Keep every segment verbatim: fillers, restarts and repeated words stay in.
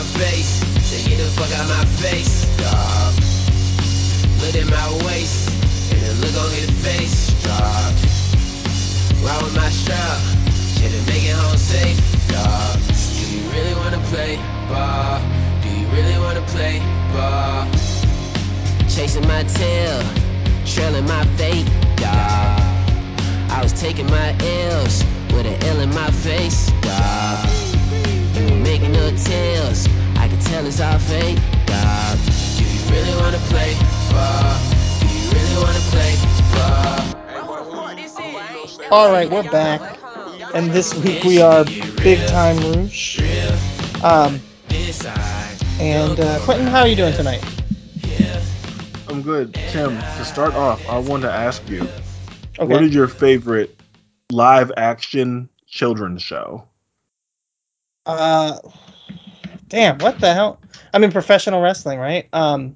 my face. Say get the fuck out my face, dog. Look at my waist, and then look on his face, dog. Ride with my strap, shit to make it home safe, dog. Do you really wanna play ball? Do you really wanna play ball? Chasing my tail, trailing my fate, dog. I was taking my L's with an L in my face, dog. You were making no tails, I could tell it's all fake, dog. Do you really wanna play ball? Do you really wanna play ball? All right, we're back, and this week we are Big Time Rush. Um, and uh, Quentin, how are you doing tonight? I'm good, Tim. To start off, I want to ask you. Okay. What is your favorite live action children's show? Uh, damn, what the hell? I mean, professional wrestling, right? Um,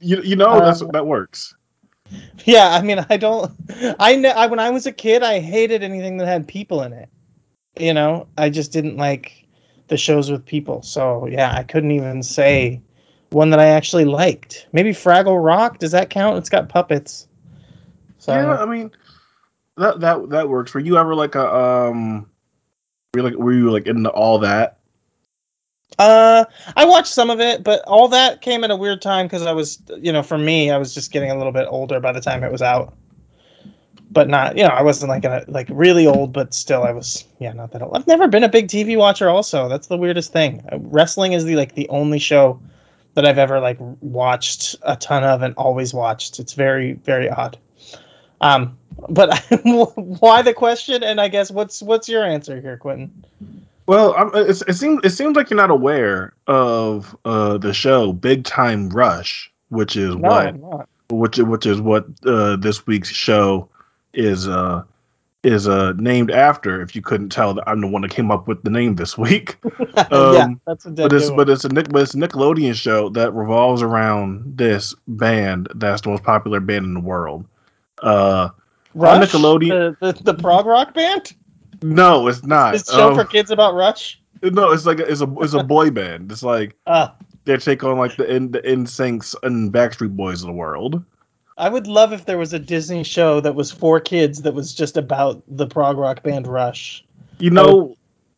you you know uh, that's that works. Yeah, I mean, I don't. I know. I, when I was a kid, I hated anything that had people in it. You know, I just didn't like the shows with people. So yeah, I couldn't even say one that I actually liked. Maybe Fraggle Rock. Does that count? It's got puppets. So, yeah, I mean, that that that works. Were you ever like a um, were you like were you like into All That? Uh, I watched some of it, but All That came at a weird time because I was, you know, for me, I was just getting a little bit older by the time it was out. But not, you know, I wasn't like a like really old, but still, I was, yeah, not that old. I've never been a big T V watcher. Also, that's the weirdest thing. Wrestling is the like the only show that I've ever like watched a ton of and always watched. It's very very odd. Um, but why the question? And I guess what's what's your answer here, Quentin? Well, I'm, it, it seems it seems like you're not aware of uh, the show Big Time Rush, which is no, what I'm not. which which is what uh, this week's show is uh, is uh, named after. If you couldn't tell, that I'm the one that came up with the name this week. um, yeah, that's a dead but it's one. but it's a but it's a Nickelodeon show that revolves around this band that's the most popular band in the world. Uh, Rush? Nickelodeon. The, the the prog rock band? No, it's not. This show um, for kids about Rush? No, it's like a, it's a it's a boy band. It's like uh, their take on like the in the N Syncs and Backstreet Boys of the world. I would love if there was a Disney show that was for kids that was just about the prog rock band Rush. You know,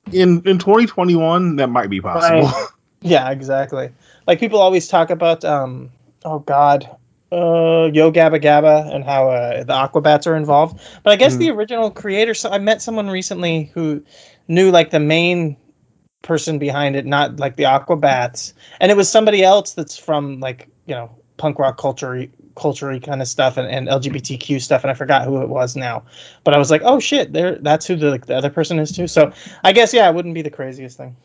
would, in in twenty twenty-one, that might be possible. Right. Yeah, exactly. Like people always talk about. Um, oh God. Uh, Yo Gabba Gabba and how uh, the Aquabats are involved, but I guess mm. the original creator. So I met someone recently who knew like the main person behind it, not like the Aquabats, and it was somebody else that's from like you know punk rock culture, culture kind of stuff and, and L G B T Q stuff, and I forgot who it was now. But I was like, oh shit, there that's who the like, the other person is too. So I guess yeah, it wouldn't be the craziest thing.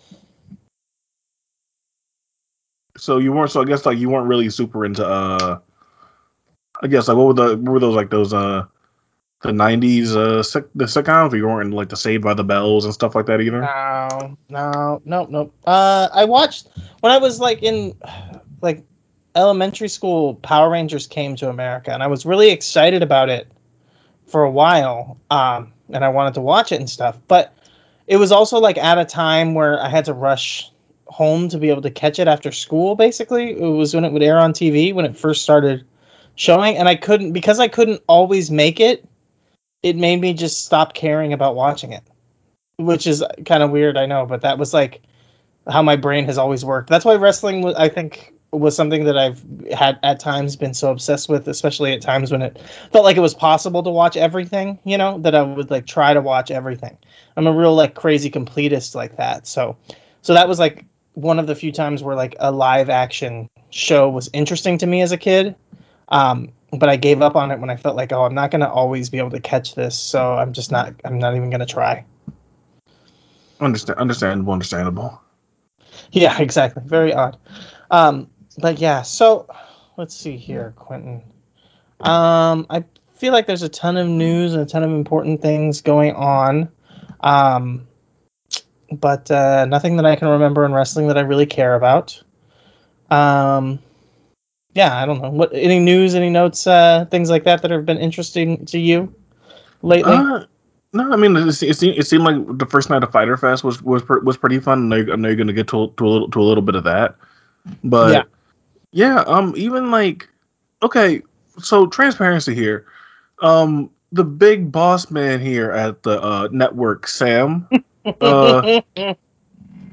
So you weren't. So I guess like you weren't really super into. Uh... I guess like what were the what were those like those uh the nineties uh sec- the sitcoms? You weren't like the Saved by the Bells and stuff like that either. No, no, no, no. Uh, I watched when I was like in like elementary school. Power Rangers came to America, and I was really excited about it for a while. Um, and I wanted to watch it and stuff, but it was also like at a time where I had to rush home to be able to catch it after school. Basically, it was when it would air on T V when it first started. Showing and I couldn't because I couldn't always make it. It made me just stop caring about watching it, which is kind of weird, I know, but that was like how my brain has always worked. That's why wrestling, I think, was something that I've had at times been so obsessed with, especially at times when it felt like it was possible to watch everything. You know that I would like try to watch everything. I'm a real like crazy completist like that. So, so that was like one of the few times where like a live action show was interesting to me as a kid. Um, but I gave up on it when I felt like, oh, I'm not going to always be able to catch this, so I'm just not, I'm not even going to try. Understand, understandable, understandable. Yeah, exactly. Very odd. Um, but yeah, so let's see here, Quentin. Um, I feel like there's a ton of news and a ton of important things going on. Um, but, uh, nothing that I can remember in wrestling that I really care about. Um... Yeah, I don't know. What any news, any notes, uh, things like that that have been interesting to you lately? Uh, No, I mean it seemed, it seemed like the first night of Fyter Fest was was was pretty fun. I know, I know you're gonna get to to a little to a little bit of that, but yeah, yeah um, even like okay, so transparency here, um, the big boss man here at the uh, network, Sam, uh,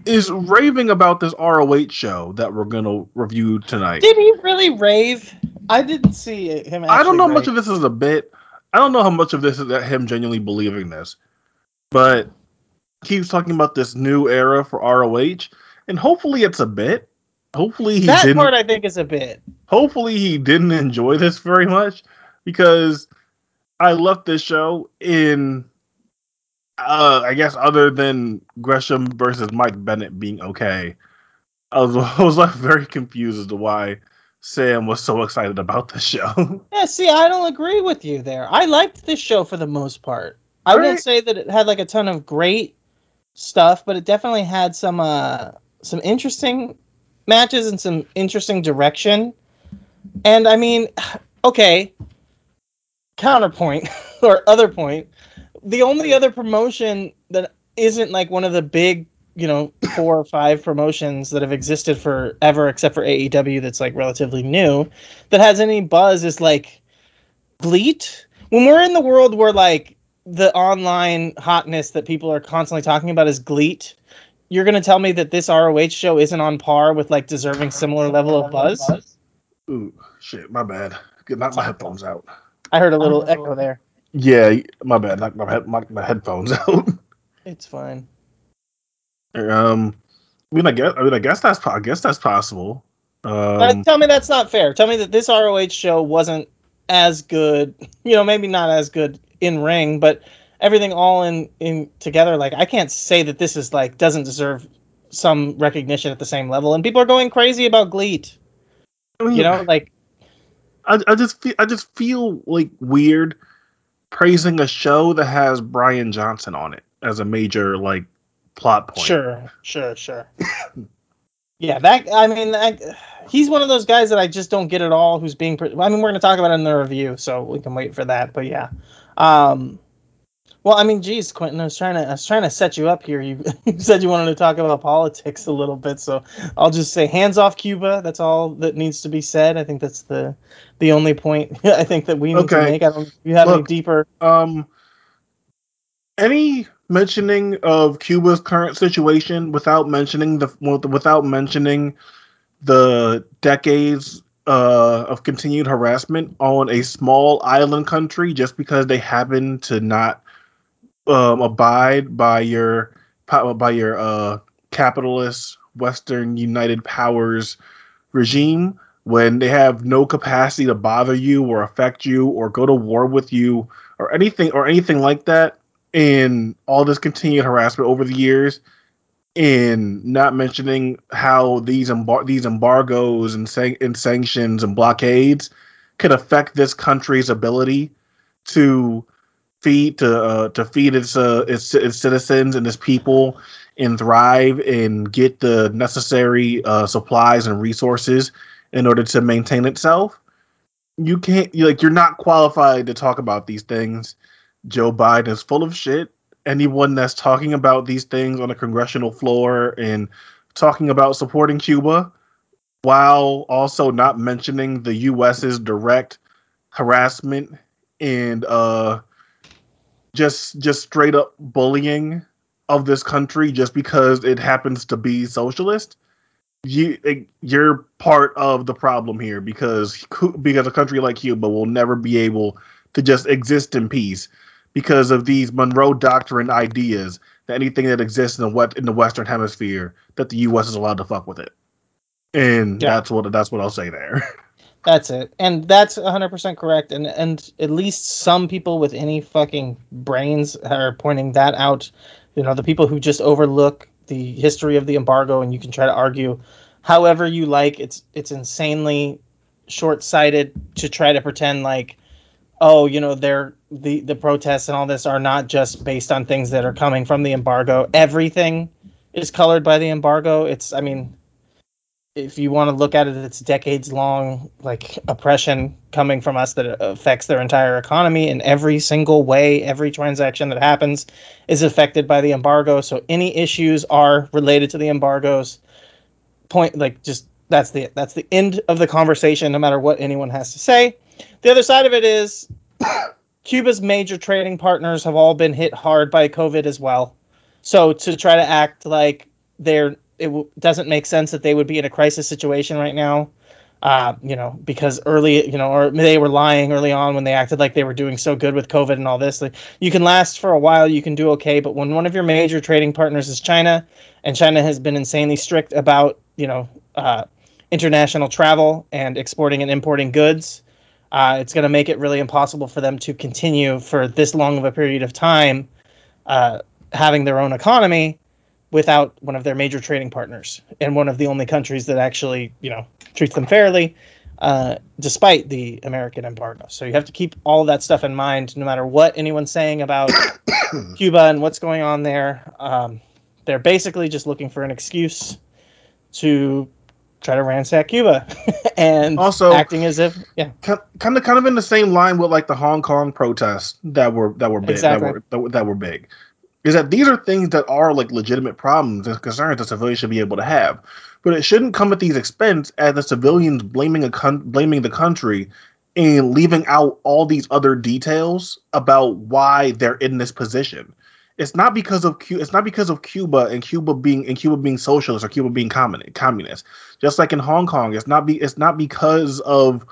is raving about this R O H show that we're gonna review tonight. Did he really rave? I didn't see it, him. I don't know rave. Much of this is a bit. I don't know how much of this is him genuinely believing this, but keeps talking about this new era for R O H, and hopefully it's a bit. Hopefully he that didn't, part I think is a bit. Hopefully he didn't enjoy this very much, because I left this show in, uh, I guess, other than Gresham versus Mike Bennett being okay, I was, I was left very confused as to why Sam was so excited about the show. Yeah, see, I don't agree with you there. I liked this show for the most part. I right. wouldn't say that it had like a ton of great stuff, but it definitely had some uh, some interesting matches and some interesting direction. And I mean, okay, counterpoint or other point. The only other promotion that isn't like one of the big, you know, four or five promotions that have existed forever, except for A E W, that's like relatively new, that has any buzz is like Gleet. When we're in the world where like the online hotness that people are constantly talking about is Gleet, you're going to tell me that this R O H show isn't on par with like deserving similar level of buzz? Ooh, shit, my bad. Get my, my headphones out. I heard a little oh. echo there. Yeah, my bad. Knocked my, my, my headphones out. It's fine. Um, I mean, I guess, I mean, I guess that's, I guess that's possible. Um, but tell me that's not fair. Tell me that this R O H show wasn't as good. You know, maybe not as good in ring, but everything all in, in together. Like, I can't say that this is like doesn't deserve some recognition at the same level. And people are going crazy about Gleet. I mean, you know, like I, I just, feel, I just feel like weird praising a show that has Brian Johnson on it as a major like plot point. Sure, sure, sure. Yeah, that, I mean, that, he's one of those guys that I just don't get at all who's being, pre- I mean, we're going to talk about it in the review, so we can wait for that, but yeah. Um, well, I mean, geez, Quentin, I was trying to, I was trying to set you up here. You, you said you wanted to talk about politics a little bit, so I'll just say hands off Cuba. That's all that needs to be said. I think that's the, the only point I think that we need okay. to make. I don't, you have Look, any deeper. Um, any mentioning of Cuba's current situation without mentioning the without mentioning the decades uh, of continued harassment on a small island country just because they happen to not um, abide by your by your uh, capitalist Western United Powers regime, when they have no capacity to bother you or affect you or go to war with you or anything or anything like that. And all this continued harassment over the years, and not mentioning how these embar- these embargoes and, san- and sanctions and blockades could affect this country's ability to feed to uh, to feed its, uh, its its citizens and its people and thrive and get the necessary uh, supplies and resources in order to maintain itself. You can't you're like you're not qualified to talk about these things. Joe Biden is full of shit. Anyone that's talking about these things on the congressional floor and talking about supporting Cuba while also not mentioning the U S's direct harassment and uh, just just straight up bullying of this country just because it happens to be socialist, you you're part of the problem here, because because a country like Cuba will never be able to just exist in peace because of these Monroe Doctrine ideas that anything that exists in the West, in the Western Hemisphere, that the U S is allowed to fuck with it. And yeah. that's what that's what I'll say there. That's it. And that's one hundred percent correct. And and at least some people with any fucking brains are pointing that out. You know, the people who just overlook the history of the embargo, and you can try to argue however you like. It's it's insanely short-sighted to try to pretend like, oh, you know, they're the, the protests and all this are not just based on things that are coming from the embargo. Everything is colored by the embargo. It's, I mean, if you want to look at it, it's decades long, like, oppression coming from us that affects their entire economy in every single way. Every transaction that happens is affected by the embargo. So any issues are related to the embargoes. Point, like, just that's the that's the end of the conversation, no matter what anyone has to say. The other side of it is Cuba's major trading partners have all been hit hard by COVID as well. So to try to act like they're it w- doesn't make sense that they would be in a crisis situation right now, uh, you know, because early, you know, or they were lying early on when they acted like they were doing so good with COVID and all this. Like, you can last for a while, you can do okay, but when one of your major trading partners is China, and China has been insanely strict about, you know, uh, international travel and exporting and importing goods, uh, it's going to make it really impossible for them to continue for this long of a period of time uh, having their own economy without one of their major trading partners, and one of the only countries that actually, you know, treats them fairly, uh, despite the American embargo. So you have to keep all of that stuff in mind, no matter what anyone's saying about Cuba and what's going on there. Um, they're basically just looking for an excuse to try to ransack Cuba and also acting as if, yeah, kind of, kind of in the same line with like the Hong Kong protests that were, that were big, exactly. that, were, that were big. Is that these are things that are like legitimate problems and concerns that civilians should be able to have, but it shouldn't come at these expense as the civilians blaming a con- blaming the country and leaving out all these other details about why they're in this position. It's not because of Cu- it's not because of Cuba and Cuba being and Cuba being socialist or Cuba being communist. Communist, just like in Hong Kong, it's not be it's not because of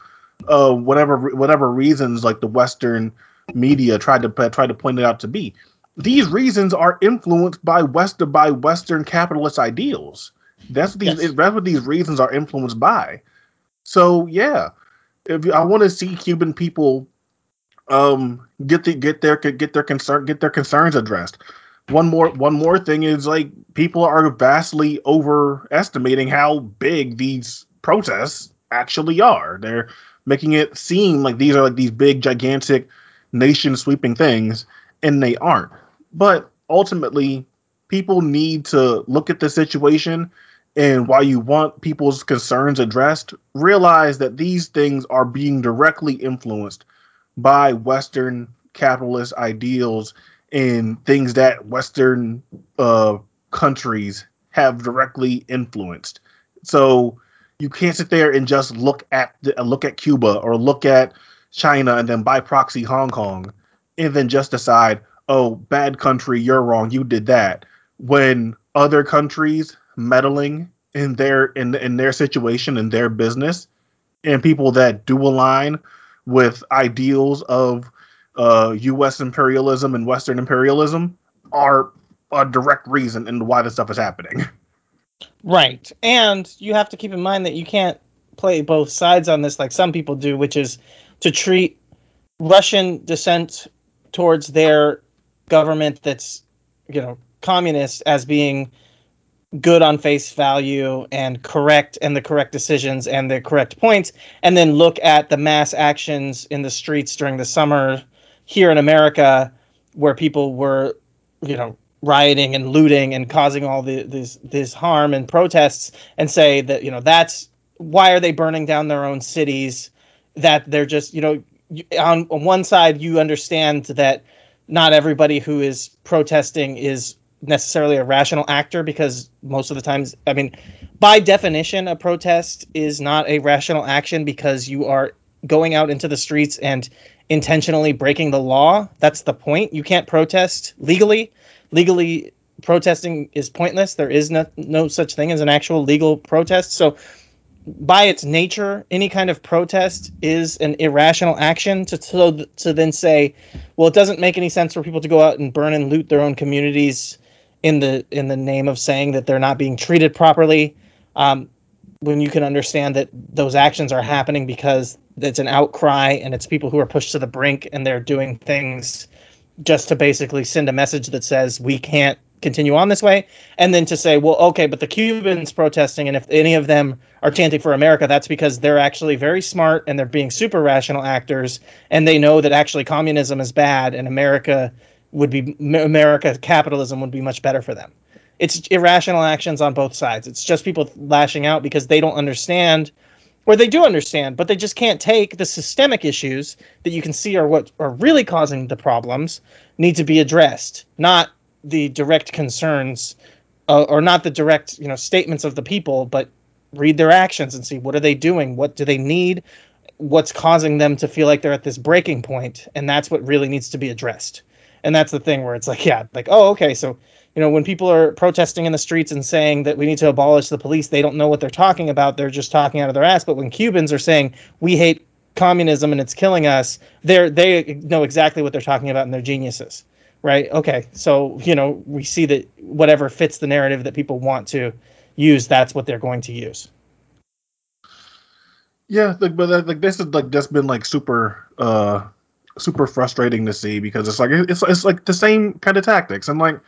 uh, whatever whatever reasons like the Western media tried to tried to point it out to be. These reasons are influenced by West by Western capitalist ideals. That's what these yes. that's what these reasons are influenced by. So yeah, if I want to see Cuban people um, get the get their get their concern get their concerns addressed. One more one more thing is like people are vastly overestimating how big these protests actually are. They're making it seem like these are like these big gigantic nation sweeping things, and they aren't. But ultimately, people need to look at the situation, and while you want people's concerns addressed, realize that these things are being directly influenced by Western capitalist ideals and things that Western uh, countries have directly influenced. So you can't sit there and just look at the, look at Cuba or look at China and then by proxy Hong Kong and then just decide, oh, bad country, you're wrong, you did that, when other countries meddling in their in in their situation, in their business, and people that do align with ideals of uh, U S imperialism and Western imperialism are a direct reason into why this stuff is happening. Right. And you have to keep in mind that you can't play both sides on this like some people do, which is to treat Russian descent towards their government that's, you know, communist as being good on face value and correct and the correct decisions and the correct points, and then look at the mass actions in the streets during the summer here in America where people were, you know, rioting and looting and causing all the, this, this harm and protests, and say that, you know, that's why are they burning down their own cities, that they're just, you know, On, on one side, you understand that not everybody who is protesting is necessarily a rational actor, because most of the times, I mean, by definition, a protest is not a rational action because you are going out into the streets and intentionally breaking the law. That's the point. You can't protest legally. Legally, protesting is pointless. There is no, no such thing as an actual legal protest. So by its nature, any kind of protest is an irrational action. To, to to then say, well, it doesn't make any sense for people to go out and burn and loot their own communities in the in the name of saying that they're not being treated properly, um, when you can understand that those actions are happening because it's an outcry and it's people who are pushed to the brink and they're doing things just to basically send a message that says we can't continue on this way. And then to say, well, okay, but the Cubans protesting, and if any of them are chanting for America, that's because they're actually very smart and they're being super rational actors, and they know that actually communism is bad and America would be America capitalism would be much better for them. it's irrational actions on both sides. It's just people lashing out because they don't understand, or they do understand, but they just can't take the systemic issues that you can see are what are really causing the problems need to be addressed, not the direct concerns uh, or not the direct, you know, statements of the people, but read their actions and see what are they doing? What do they need? What's causing them to feel like they're at this breaking point? And that's what really needs to be addressed. And that's the thing where it's like, yeah, like, oh, okay. So, you know, when people are protesting in the streets and saying that we need to abolish the police, they don't know what they're talking about. They're just talking out of their ass. But when Cubans are saying we hate communism and it's killing us, they're, they know exactly what they're talking about and they're geniuses, right? Okay. So, you know, we see that whatever fits the narrative that people want to use, that's what they're going to use. Yeah, like, but like this is like that's been like super, uh, super frustrating to see because it's like it's it's like the same kind of tactics and like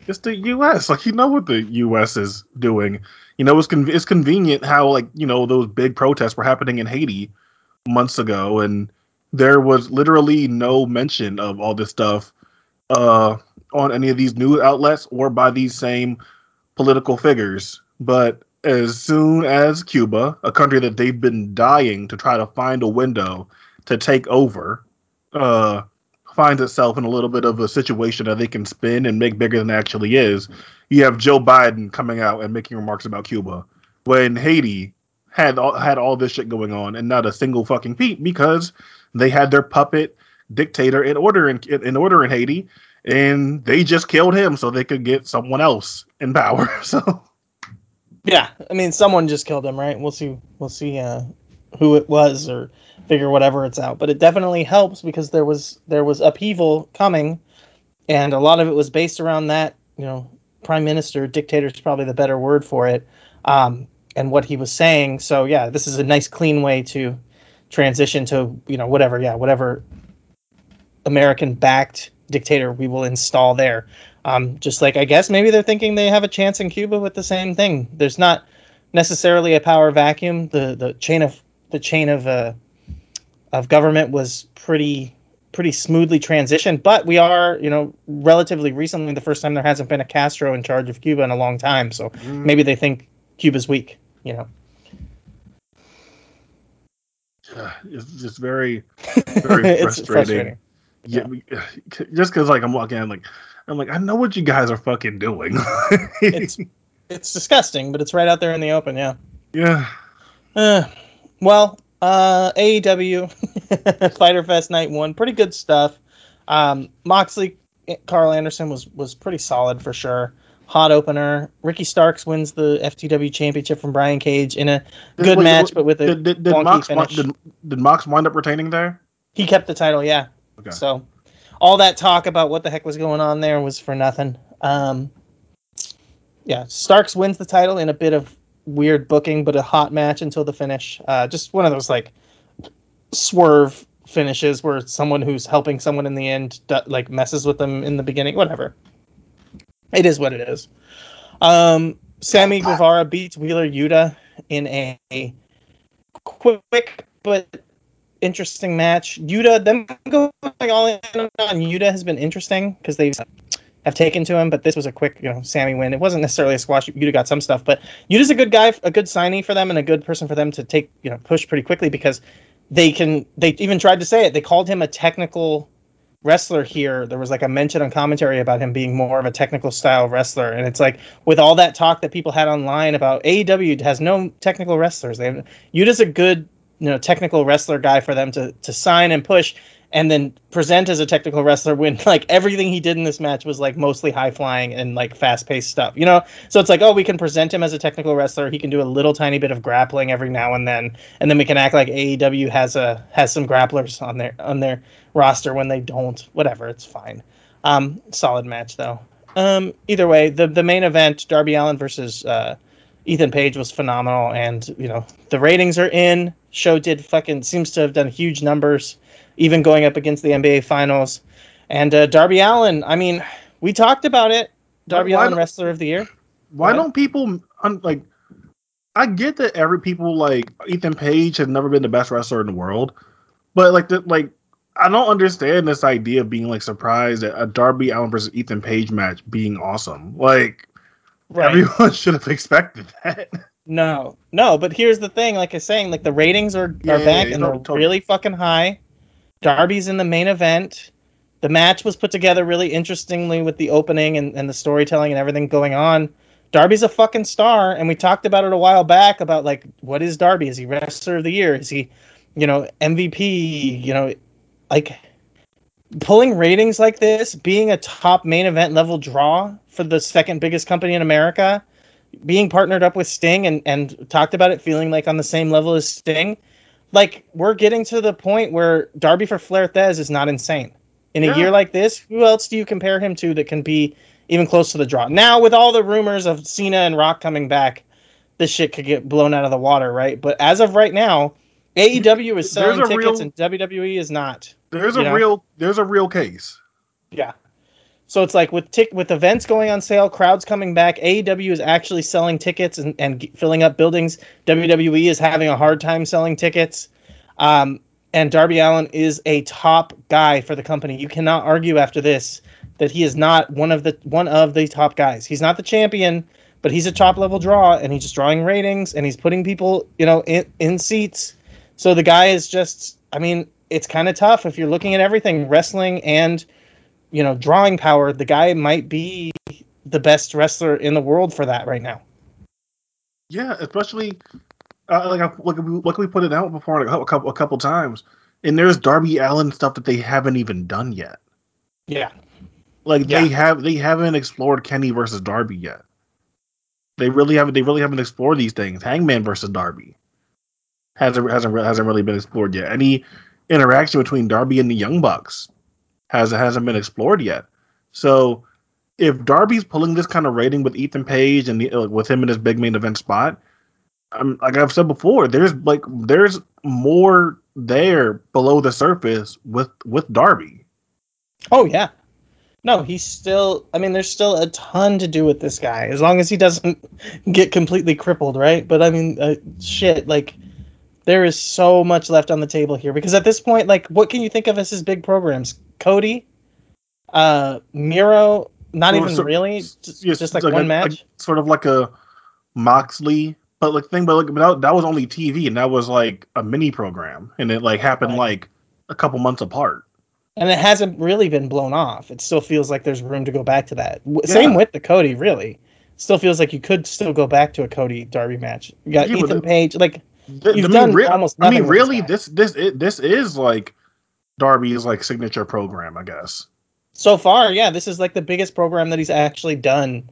it's the U S Like you know what the U S is doing. You know it's con- it's convenient how like you know those big protests were happening in Haiti months ago and there was literally no mention of all this stuff uh, on any of these news outlets or by these same political figures, but. As soon as Cuba, a country that they've been dying to try to find a window to take over, uh, finds itself in a little bit of a situation that they can spin and make bigger than it actually is, you have Joe Biden coming out and making remarks about Cuba when Haiti had all, had all this shit going on and not a single fucking peep because they had their puppet dictator in order in, in order in Haiti and they just killed him so they could get someone else in power. So. Yeah, I mean, someone just killed him, right? We'll see. We'll see uh, who it was, or figure whatever it's out. But it definitely helps because there was there was upheaval coming, and a lot of it was based around that. You know, prime minister, dictator is probably the better word for it, um, and what he was saying. So yeah, this is a nice, clean way to transition to you know whatever. Yeah, whatever American-backed dictator we will install there. Um, just like, I guess maybe they're thinking they have a chance in Cuba with the same thing. There's not necessarily a power vacuum. The, the chain of, the chain of, uh, of government was pretty, pretty smoothly transitioned, but we are, you know, relatively recently, the first time there hasn't been a Castro in charge of Cuba in a long time. So mm. maybe they think Cuba's weak, you know? Uh, it's just very, very it's frustrating. frustrating. Yeah. yeah. Just cause like I'm walking in like, I'm like, I know what you guys are fucking doing. it's it's disgusting, but it's right out there in the open, yeah. Yeah. Uh, well, uh, A E W, Fyter Fest Night one, pretty good stuff. Um, Moxley, Carl Anderson was, was pretty solid for sure. Hot opener. Ricky Starks wins the F T W Championship from Brian Cage in a good wait, match, wait, but with a did, did, did wonky Mox, finish. Did, did Mox wind up retaining there? He kept the title, yeah. Okay. So... all that talk about what the heck was going on there was for nothing. Um, yeah, Starks wins the title in a bit of weird booking, but a hot match until the finish. Uh, just one of those, like, swerve finishes where someone who's helping someone in the end, like, messes with them in the beginning. Whatever. It is what it is. Um, Sammy Guevara beats Wheeler Yuta in a quick but... interesting match. Yuta, them going all in on Yuta has been interesting because they have taken to him, but this was a quick, you know, Sammy win. It wasn't necessarily a squash. Yuta got some stuff, but Yuta's a good guy, a good signee for them and a good person for them to take, you know, push pretty quickly because they can, they even tried to say it. They called him a technical wrestler here. There was like a mention on commentary about him being more of a technical style wrestler. And it's like with all that talk that people had online about A E W has no technical wrestlers. They have, Yuta's a good, you know, technical wrestler guy for them to, to sign and push and then present as a technical wrestler when, like, everything he did in this match was, like, mostly high-flying and, like, fast-paced stuff, you know? So it's like, oh, we can present him as a technical wrestler. He can do a little tiny bit of grappling every now and then, and then we can act like A E W has a has some grapplers on their, on their roster when they don't. Whatever, it's fine. Um, solid match, though. Um, either way, the, the main event, Darby Allin versus... Uh, Ethan Page was phenomenal, and, you know, the ratings are in. Show did fucking, seems to have done huge numbers, even going up against the N B A Finals. And uh, Darby Allin, I mean, we talked about it. Darby Allin, Wrestler of the Year. Why don't people, I'm, like, I get that every people, like, Ethan Page has never been the best wrestler in the world, but, like, the, like I don't understand this idea of being, like, surprised at a Darby Allin versus Ethan Page match being awesome. Like, Right. Everyone should have expected that. No, no, but here's the thing. Like I was saying, like the ratings are, yeah, are yeah, back yeah, and no, they're totally. really fucking high. Darby's in the main event. The match was put together really interestingly with the opening and, and the storytelling and everything going on. Darby's a fucking star, and we talked about it a while back about, like, what is Darby? Is he Wrestler of the Year? Is he, you know, M V P? You know, like, pulling ratings like this, being a top main event level draw for the second biggest company in America, being partnered up with Sting and, and talked about it feeling like on the same level as Sting. Like, we're getting to the point where Darby for Flair Thez is not insane. In a yeah. year like this, who else do you compare him to that can be even close to the draw? Now, with all the rumors of Cena and Rock coming back, this shit could get blown out of the water, right? But as of right now, A E W is selling tickets real, and W W E is not. There's a know? real there's a real case. Yeah. So it's like with tic- with events going on sale, crowds coming back, A E W is actually selling tickets and, and filling up buildings. W W E is having a hard time selling tickets. Um, and Darby Allin is a top guy for the company. You cannot argue after this that he is not one of the one of the top guys. He's not the champion, but he's a top level draw, and he's just drawing ratings, and he's putting people, you know, in, in seats. So the guy is just, I mean, it's kind of tough if you're looking at everything, wrestling and, you know, drawing power. The guy might be the best wrestler in the world for that right now. Yeah, especially uh, like like like we put it out before a couple a couple times, and there's Darby Allin stuff that they haven't even done yet. Yeah. Like yeah. they have, they haven't explored Kenny versus Darby yet. They really haven't. They really haven't explored these things. Hangman versus Darby hasn't hasn't hasn't really been explored yet. Any interaction between Darby and the Young Bucks has hasn't been explored yet. So if Darby's pulling this kind of rating with Ethan Page and the, like, with him in his big main event spot, I'm, like I've said before, there's like there's more there below the surface with with Darby. Oh yeah. No, he's still, I mean, there's still a ton to do with this guy, as long as he doesn't get completely crippled, right? But, I mean, uh, shit, like, there is so much left on the table here, because at this point, like, what can you think of as his big programs? Cody, uh, Miro, not well, even so, really, just, yeah, just like, like one a, match? A, sort of like a Moxley, but, like, thing, but, like, that, that was only T V, and that was, like, a mini program, and it, like, happened, right. like, a couple months apart. And it hasn't really been blown off. It still feels like there's room to go back to that. Yeah. Same with the Cody, really. Still feels like you could still go back to a Cody Darby match. You got yeah, Ethan the, Page. Like the, you've I mean, done re- almost nothing. I mean, really, this this this, it, this is like Darby's like signature program, I guess. So far, yeah, this is like the biggest program that he's actually done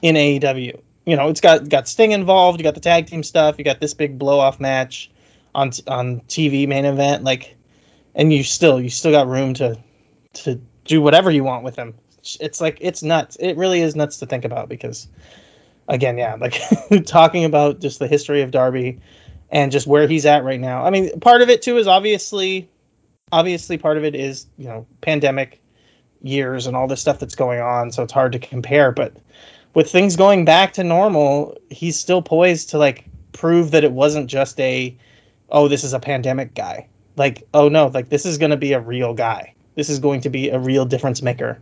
in A E W. You know, it's got got Sting involved. You got the tag team stuff. You got this big blow off match on on T V main event, like. And you still, you still got room to, to do whatever you want with him. It's like, it's nuts. It really is nuts to think about because, again, yeah, like talking about just the history of Darby and just where he's at right now. I mean, part of it too is obviously, obviously part of it is, you know, pandemic years and all this stuff that's going on. So it's hard to compare, but with things going back to normal, he's still poised to like prove that it wasn't just a, oh, this is a pandemic guy. Like, oh no, like this is going to be a real guy. This is going to be a real difference maker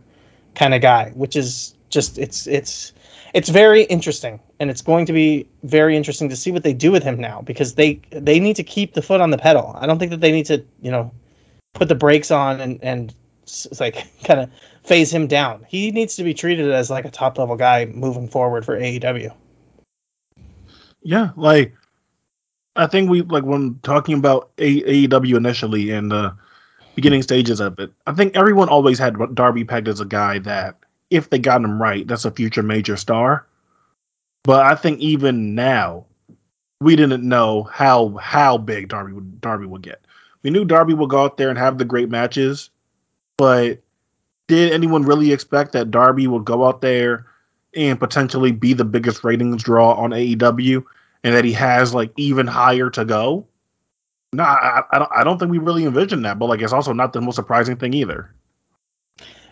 kind of guy, which is just, it's, it's, it's very interesting. And it's going to be very interesting to see what they do with him now, because they, they need to keep the foot on the pedal. I don't think that they need to, you know, put the brakes on and, and it's like kind of phase him down. He needs to be treated as like a top level guy moving forward for A E W. Yeah. Like, I think we like when talking about A E W initially and the beginning stages of it. I think everyone always had Darby pegged as a guy that, if they got him right, that's a future major star. But I think even now, we didn't know how how big Darby would Darby would get. We knew Darby would go out there and have the great matches, but did anyone really expect that Darby would go out there and potentially be the biggest ratings draw on A E W? And that he has like even higher to go. No, I, I don't. I don't think we really envisioned that. But like, it's also not the most surprising thing either.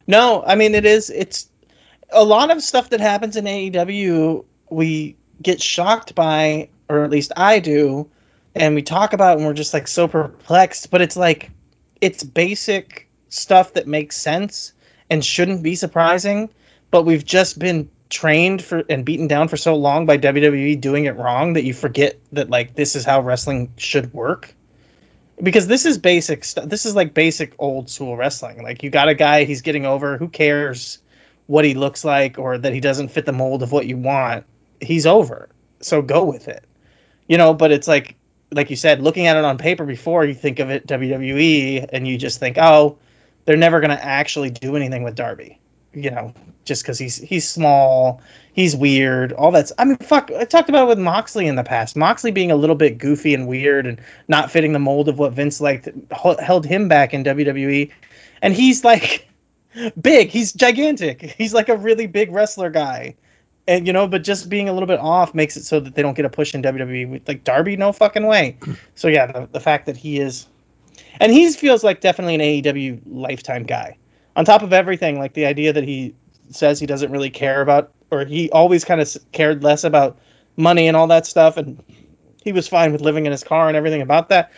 No, I mean it is. It's a lot of stuff that happens in A E W. We get shocked by, or at least I do, and we talk about, it and we're just like so perplexed. But it's like, it's basic stuff that makes sense and shouldn't be surprising. But we've just been trained for and beaten down for so long by W W E doing it wrong that you forget that, like, this is how wrestling should work. Because this is basic stuff. This is like basic old school wrestling. Like, you got a guy, he's getting over. Who cares what he looks like or that he doesn't fit the mold of what you want? He's over. So go with it. You know, but it's like, like you said, looking at it on paper before, you think of it W W E and you just think, oh, they're never going to actually do anything with Darby. You know, just because he's he's small, he's weird, all that's. I mean, fuck, I talked about it with Moxley in the past. Moxley being a little bit goofy and weird and not fitting the mold of what Vince liked held him back in W W E. And he's, like, big. He's gigantic. He's, like, a really big wrestler guy. And, you know, but just being a little bit off makes it so that they don't get a push in W W E. Like, Darby, no fucking way. So, yeah, the, the fact that he is. And he feels like definitely an A E W lifetime guy. On top of everything, like the idea that he says he doesn't really care about, or he always kind of cared less about money and all that stuff, and he was fine with living in his car and everything about that.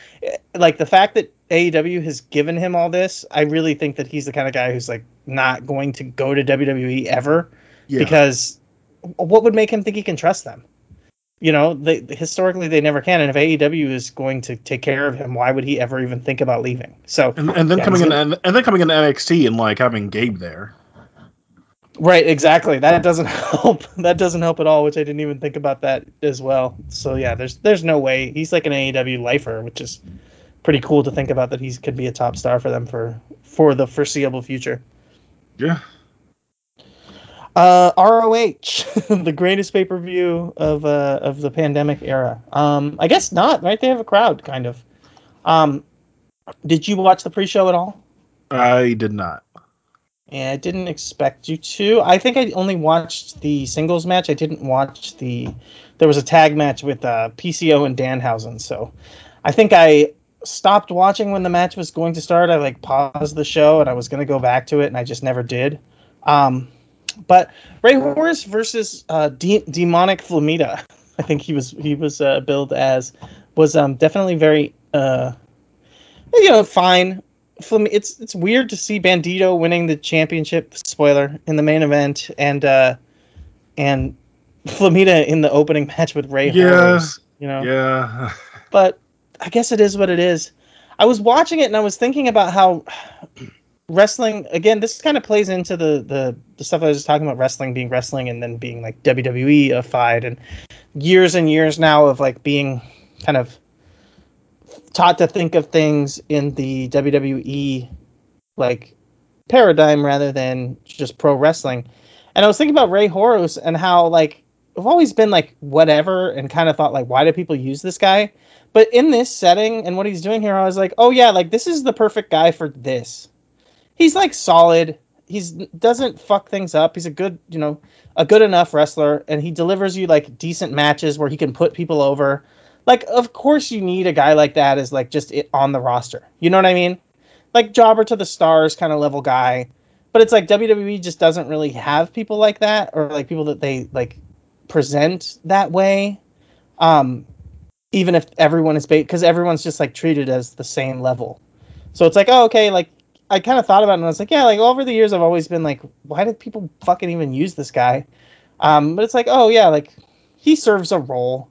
Like, the fact that A E W has given him all this, I really think that he's the kind of guy who's, like, not going to go to W W E ever. Yeah. Because what would make him think he can trust them? You know, they, historically, they never can. And if A E W is going to take care of him, why would he ever even think about leaving? So, and, and then yeah, coming in, and, and then coming into N X T and, like, having Gabe there. Right, exactly. That doesn't help. That doesn't help at all. Which I didn't even think about that as well. So yeah, there's there's no way he's like an A E W lifer, which is pretty cool to think about that he could be a top star for them for for the foreseeable future. Yeah. Uh, R O H, the greatest pay-per-view of uh, of the pandemic era. Um, I guess not, right? They have a crowd, kind of. Um, did you watch the pre-show at all? I did not. Yeah, I didn't expect you to. I think I only watched the singles match. I didn't watch the... There was a tag match with uh, P C O and Danhausen, so I think I stopped watching when the match was going to start. I, like, paused the show, and I was going to go back to it, and I just never did. Um... But Warhorse versus uh, De- Demonic Flamita, I think he was he was uh, billed as, was um, definitely very uh, you know fine. Flam- it's it's weird to see Bandido winning the championship, spoiler, in the main event, and uh, and Flamita in the opening match with Warhorse. Yeah, you know. Yeah. But I guess it is what it is. I was watching it and I was thinking about how. Wrestling, again, this kind of plays into the, the, the stuff I was just talking about, wrestling being wrestling and then being, like, W W E-ified, and years and years now of, like, being kind of taught to think of things in the W W E, like, paradigm rather than just pro wrestling. And I was thinking about Warhorse and how, like, I've always been, like, whatever, and kind of thought, like, why do people use this guy? But in this setting and what he's doing here, I was like, oh, yeah, like, this is the perfect guy for this. He's, like, solid. He's doesn't fuck things up. He's a good, you know, a good enough wrestler, and he delivers you, like, decent matches where he can put people over. Like, of course you need a guy like that as, like, just it on the roster. You know what I mean? Like, jobber to the stars kind of level guy. But it's like W W E just doesn't really have people like that, or, like, people that they, like, present that way. Um, even if everyone is bait, because everyone's just, like, treated as the same level. So it's like, oh, okay, like, I kind of thought about it, and I was like, yeah, like, over the years, I've always been like, why did people fucking even use this guy? Um, but it's like, oh, yeah, like, he serves a role.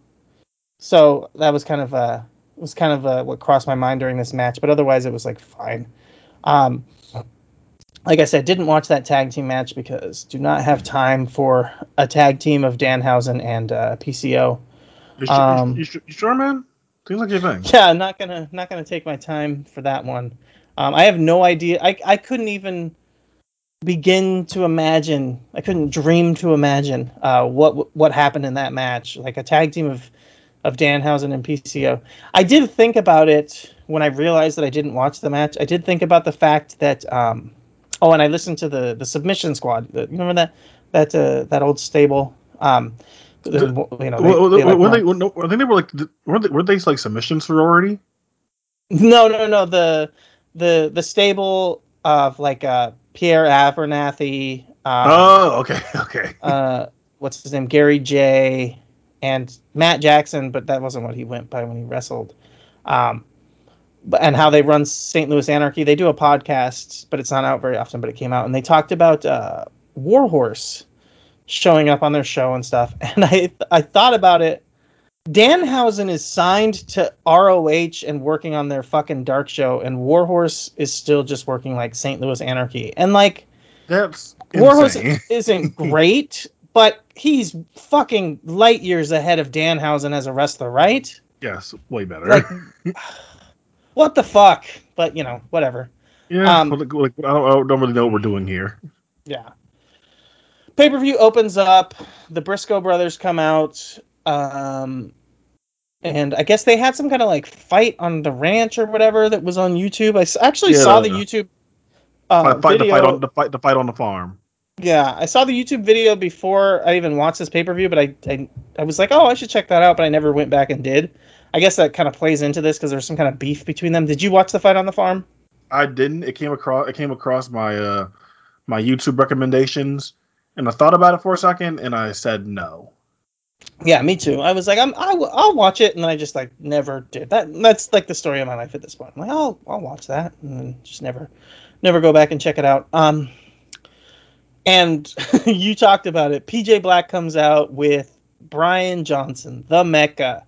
So that was kind of uh, was kind of uh, what crossed my mind during this match. But otherwise, it was, like, fine. Um, like I said, didn't watch that tag team match because do not have time for a tag team of Danhausen and uh, P C O. You, um, you, you, you sure, man? Seems like your thing. Yeah, I'm not gonna not gonna take my time for that one. Um, I have no idea. I I couldn't even begin to imagine. I couldn't dream to imagine uh, what what happened in that match. Like a tag team of of Danhausen and P C O. I did think about it when I realized that I didn't watch the match. I did think about the fact that um, oh, and I listened to the the Submission Squad. The, remember that that uh, that old stable. Um, the, you know, they, well, they, well, like, were they, well, I think they were like were they were they like Submission Sorority? No, no, no. The The the stable of like uh, Pierre Abernathy. Um, oh, okay, okay. uh, what's his name? Gary J. and Matt Jackson, but that wasn't what he went by when he wrestled. Um, but, and how they run Saint Louis Anarchy. They do a podcast, but it's not out very often. But it came out, and they talked about uh, Warhorse showing up on their show and stuff. And I I thought about it. Danhausen is signed to R O H and working on their fucking dark show, and Warhorse is still just working like Saint Louis Anarchy. And like, that's Warhorse insane. Isn't great, but he's fucking light years ahead of Danhausen as a wrestler, right? Yes, way better. Like, what the fuck? But you know, whatever. Yeah, um, like, like, I, don't, I don't really know what we're doing here. Yeah. Pay-per-view opens up. The Briscoe brothers come out. Um, and I guess they had some kind of like fight on the ranch or whatever that was on YouTube. I actually yeah, saw the yeah. YouTube uh, fight, video. The fight, on, the, fight, the fight on the farm. Yeah, I saw the YouTube video before I even watched this pay-per-view, but I, I, I was like, oh, I should check that out, but I never went back and did. I guess that kind of plays into this because there's some kind of beef between them. Did you watch the fight on the farm? I didn't. It came across. It came across my uh, my YouTube recommendations, and I thought about it for a second, and I said no. Yeah, me too. I was like, I'm, I w- I'll watch it, and I just like never did. That that's like the story of my life at this point. I'm like, I'll I'll watch that, and then just never, never go back and check it out. Um, and you talked about it. P J Black comes out with Brian Johnson, the Mecca,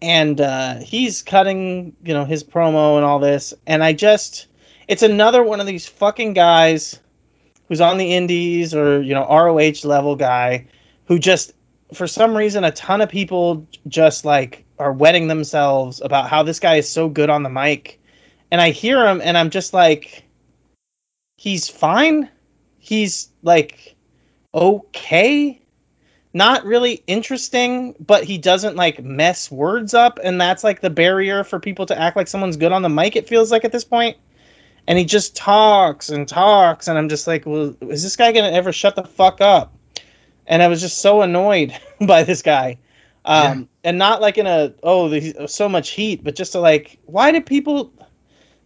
and uh, he's cutting, you know, his promo and all this. And I just, it's another one of these fucking guys who's on the indies or, you know, R O H level guy who just, for some reason, a ton of people just like are wetting themselves about how this guy is so good on the mic. And I hear him and I'm just like, he's fine. He's like, okay, not really interesting, but he doesn't like mess words up. And that's like the barrier for people to act like someone's good on the mic. It feels like at this point. And he just talks and talks. And I'm just like, well, is this guy going to ever shut the fuck up? And I was just so annoyed by this guy. Um, yeah. And not like in a, oh, there's so much heat, but just to like, why do people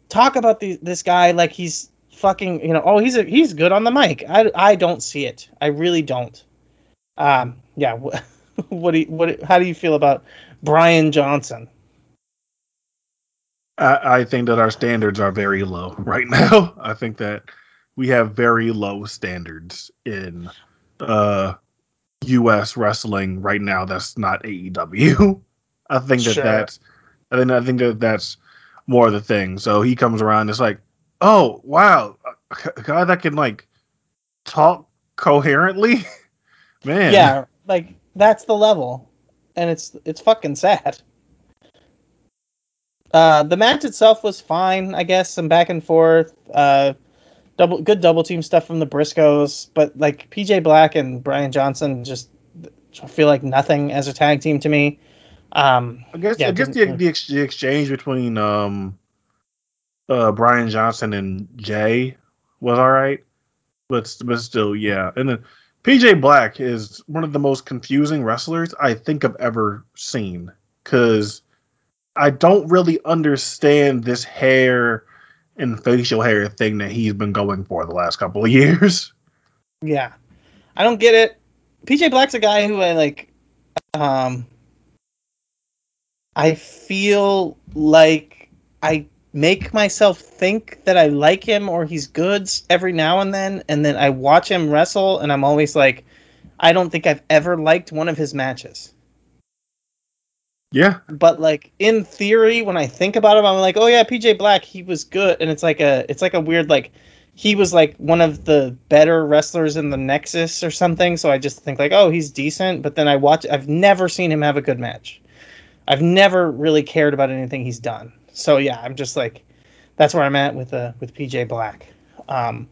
talk about the, this guy like he's fucking, you know, oh, he's a, he's good on the mic. I, I don't see it. I really don't. Um, yeah. What, what do you, what, how do you feel about Brian Johnson? I, I think that our standards are very low right now. I think that we have very low standards in uh U S wrestling right now. That's not A E W. I think that sure. that's I think I think that that's more of the thing. So he comes around, it's like, oh wow, a guy that can like talk coherently, man. Yeah, like that's the level, and it's it's fucking sad. Uh, the match itself was fine, I guess. Some back and forth. Uh, Double good double team stuff from the Briscoes, but like P J Black and Brian Johnson just feel like nothing as a tag team to me. Um, I guess yeah, I guess the, the, ex- the exchange between um, uh, Brian Johnson and Jay was all right, but but still, yeah. And then P J Black is one of the most confusing wrestlers I think I've ever seen because I don't really understand this hair and facial hair thing that he's been going for the last couple of years. Yeah. I don't get it. P J Black's a guy who I like, um, I feel like I make myself think that I like him or he's good every now and then. And then I watch him wrestle and I'm always like, I don't think I've ever liked one of his matches. Yeah. But like in theory, when I think about him, I'm like, oh yeah, P J Black, he was good. And it's like a it's like a weird like he was like one of the better wrestlers in the Nexus or something. So I just think like, oh, he's decent. But then I watch I've never seen him have a good match. I've never really cared about anything he's done. So yeah, I'm just like that's where I'm at with uh with P J Black. Um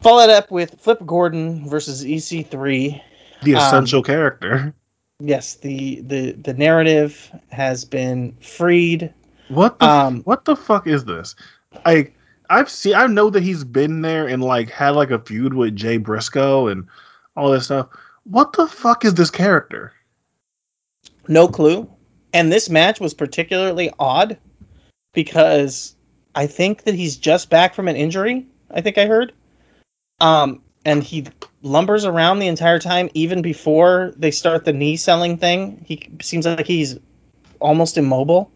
follow that up with Flip Gordon versus E C three. The essential um, character. Yes, the, the, the narrative has been freed. What the um, what the fuck is this? I I've seen I know that he's been there and like had like a feud with Jay Briscoe and all this stuff. What the fuck is this character? No clue. And this match was particularly odd because I think that he's just back from an injury. I think I heard. Um, and he lumbers around the entire time, even before they start the knee selling thing. He seems like he's almost immobile.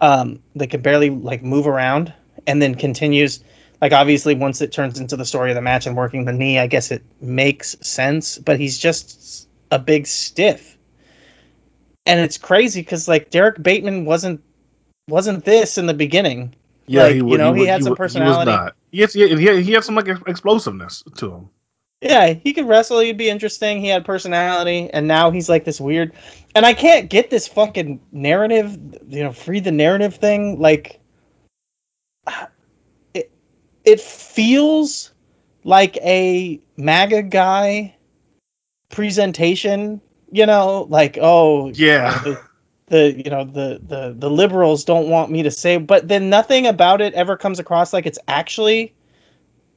Um, they can barely like move around, and then continues. Like, obviously, once it turns into the story of the match and working the knee, I guess it makes sense. But he's just a big stiff. And it's crazy because, like, Derek Bateman wasn't wasn't this in the beginning. Yeah, like, he, you know, he, he had he, some personality. He was not. Yes, he, he, he had some, like, explosiveness to him. Yeah, he could wrestle. He'd be interesting. He had personality. And now he's, like, this weird. And I can't get this fucking narrative, you know, free the narrative thing. Like, it, it feels like a MAGA guy presentation, you know, like, oh, yeah, the, the you know, the, the, the liberals don't want me to say, but then nothing about it ever comes across like it's actually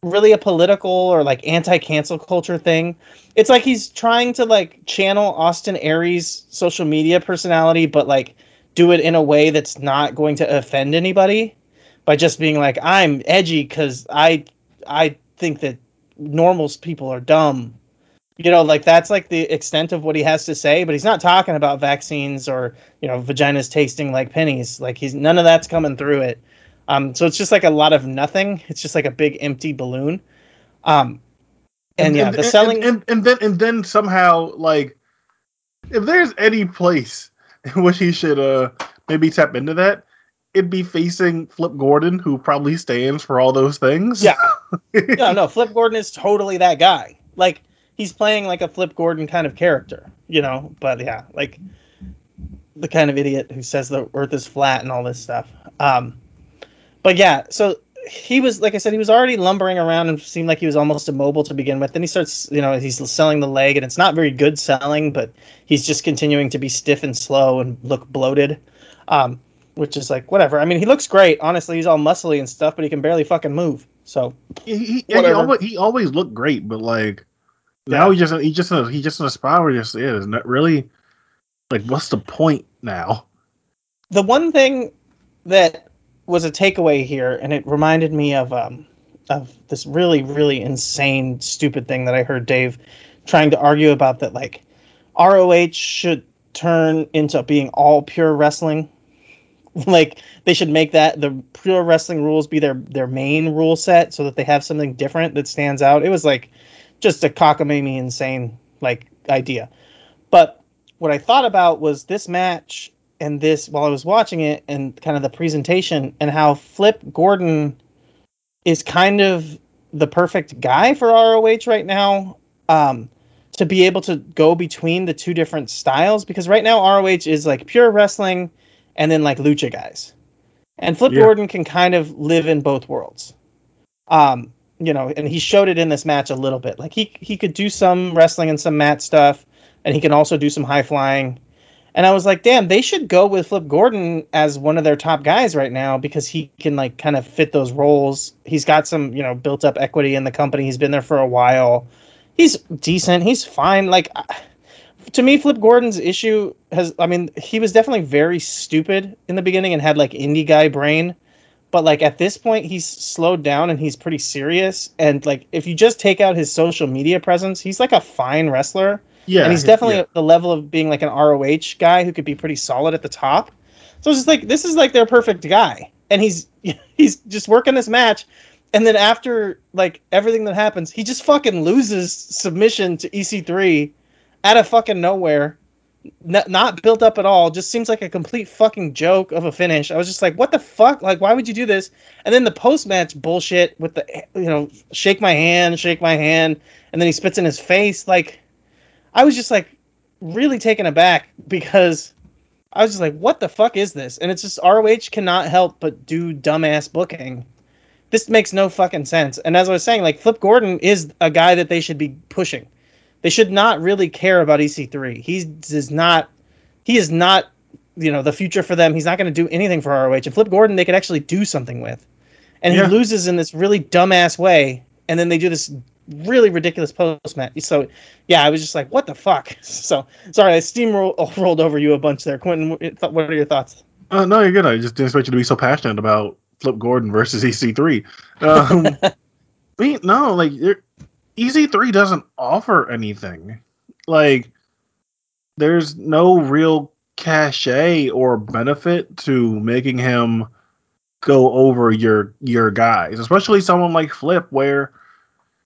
really a political or like anti-cancel culture thing. It's like he's trying to like channel Austin Aries' social media personality, but like do it in a way that's not going to offend anybody by just being like, I'm edgy because I I think that normal people are dumb. You know, like that's like the extent of what he has to say, but he's not talking about vaccines or, you know, vaginas tasting like pennies. Like he's none of that's coming through it. Um, so it's just like a lot of nothing. It's just like a big empty balloon. Um, and, and yeah, the and, selling. And, and then and then somehow, like, if there's any place in which he should uh, maybe tap into that, it'd be facing Flip Gordon, who probably stands for all those things. Yeah. No, no, Flip Gordon is totally that guy. Like, he's playing like a Flip Gordon kind of character, you know? But yeah, like the kind of idiot who says the earth is flat and all this stuff. Um, But yeah, so he was, like I said, he was already lumbering around and seemed like he was almost immobile to begin with. Then he starts, you know, he's selling the leg, and it's not very good selling, but he's just continuing to be stiff and slow and look bloated, um, which is like, whatever. I mean, he looks great. Honestly, he's all muscly and stuff, but he can barely fucking move. So he, he, he, always, he always looked great, but like now yeah. he just he just in a, he just in a spot where he just yeah, is not really like, what's the point now? The one thing that was a takeaway here, and it reminded me of um, of this really, really insane, stupid thing that I heard Dave trying to argue about, that like R O H should turn into being all pure wrestling. Like they should make that the pure wrestling rules be their, their main rule set so that they have something different that stands out. It was like just a cockamamie insane like idea. But what I thought about was this match and this while I was watching it and kind of the presentation and how Flip Gordon is kind of the perfect guy for R O H right now, um, to be able to go between the two different styles, because right now R O H is like pure wrestling and then like lucha guys, and Flip yeah. Gordon can kind of live in both worlds. Um, you know, and he showed it in this match a little bit. Like he, he could do some wrestling and some mat stuff, and he can also do some high flying. And I was like, damn, they should go with Flip Gordon as one of their top guys right now, because he can like kind of fit those roles. He's got some, you know, built up equity in the company. He's been there for a while. He's decent. He's fine. Like, to me, Flip Gordon's issue has, I mean, he was definitely very stupid in the beginning and had like indie guy brain. But like at this point, he's slowed down and he's pretty serious. And like if you just take out his social media presence, he's like a fine wrestler. Yeah, and he's definitely yeah. at the level of being like an R O H guy who could be pretty solid at the top. So it's just like, this is like their perfect guy. And he's he's just working this match. And then after like everything that happens, he just fucking loses submission to E C three out of fucking nowhere. N- not built up at all. Just seems like a complete fucking joke of a finish. I was just like, what the fuck? Like, why would you do this? And then the post-match bullshit with the, you know, shake my hand, shake my hand. And then he spits in his face. Like, I was just like really taken aback, because I was just like, what the fuck is this? And it's just R O H cannot help but do dumbass booking. This makes no fucking sense. And as I was saying, like Flip Gordon is a guy that they should be pushing. They should not really care about E C three. He does not, he is not, you know, the future for them. He's not going to do anything for R O H. And Flip Gordon, they could actually do something with. And yeah. he loses in this really dumbass way. And then they do this really ridiculous post match. So yeah, I was just like, what the fuck? So sorry, I steamrolled rolled over you a bunch there, Quentin. What are your thoughts? Uh, no, you're good. I just didn't expect you to be so passionate about Flip Gordon versus E C three. Um, I mean, no, like E C three doesn't offer anything. Like there's no real cachet or benefit to making him go over your your guys, especially someone like Flip, where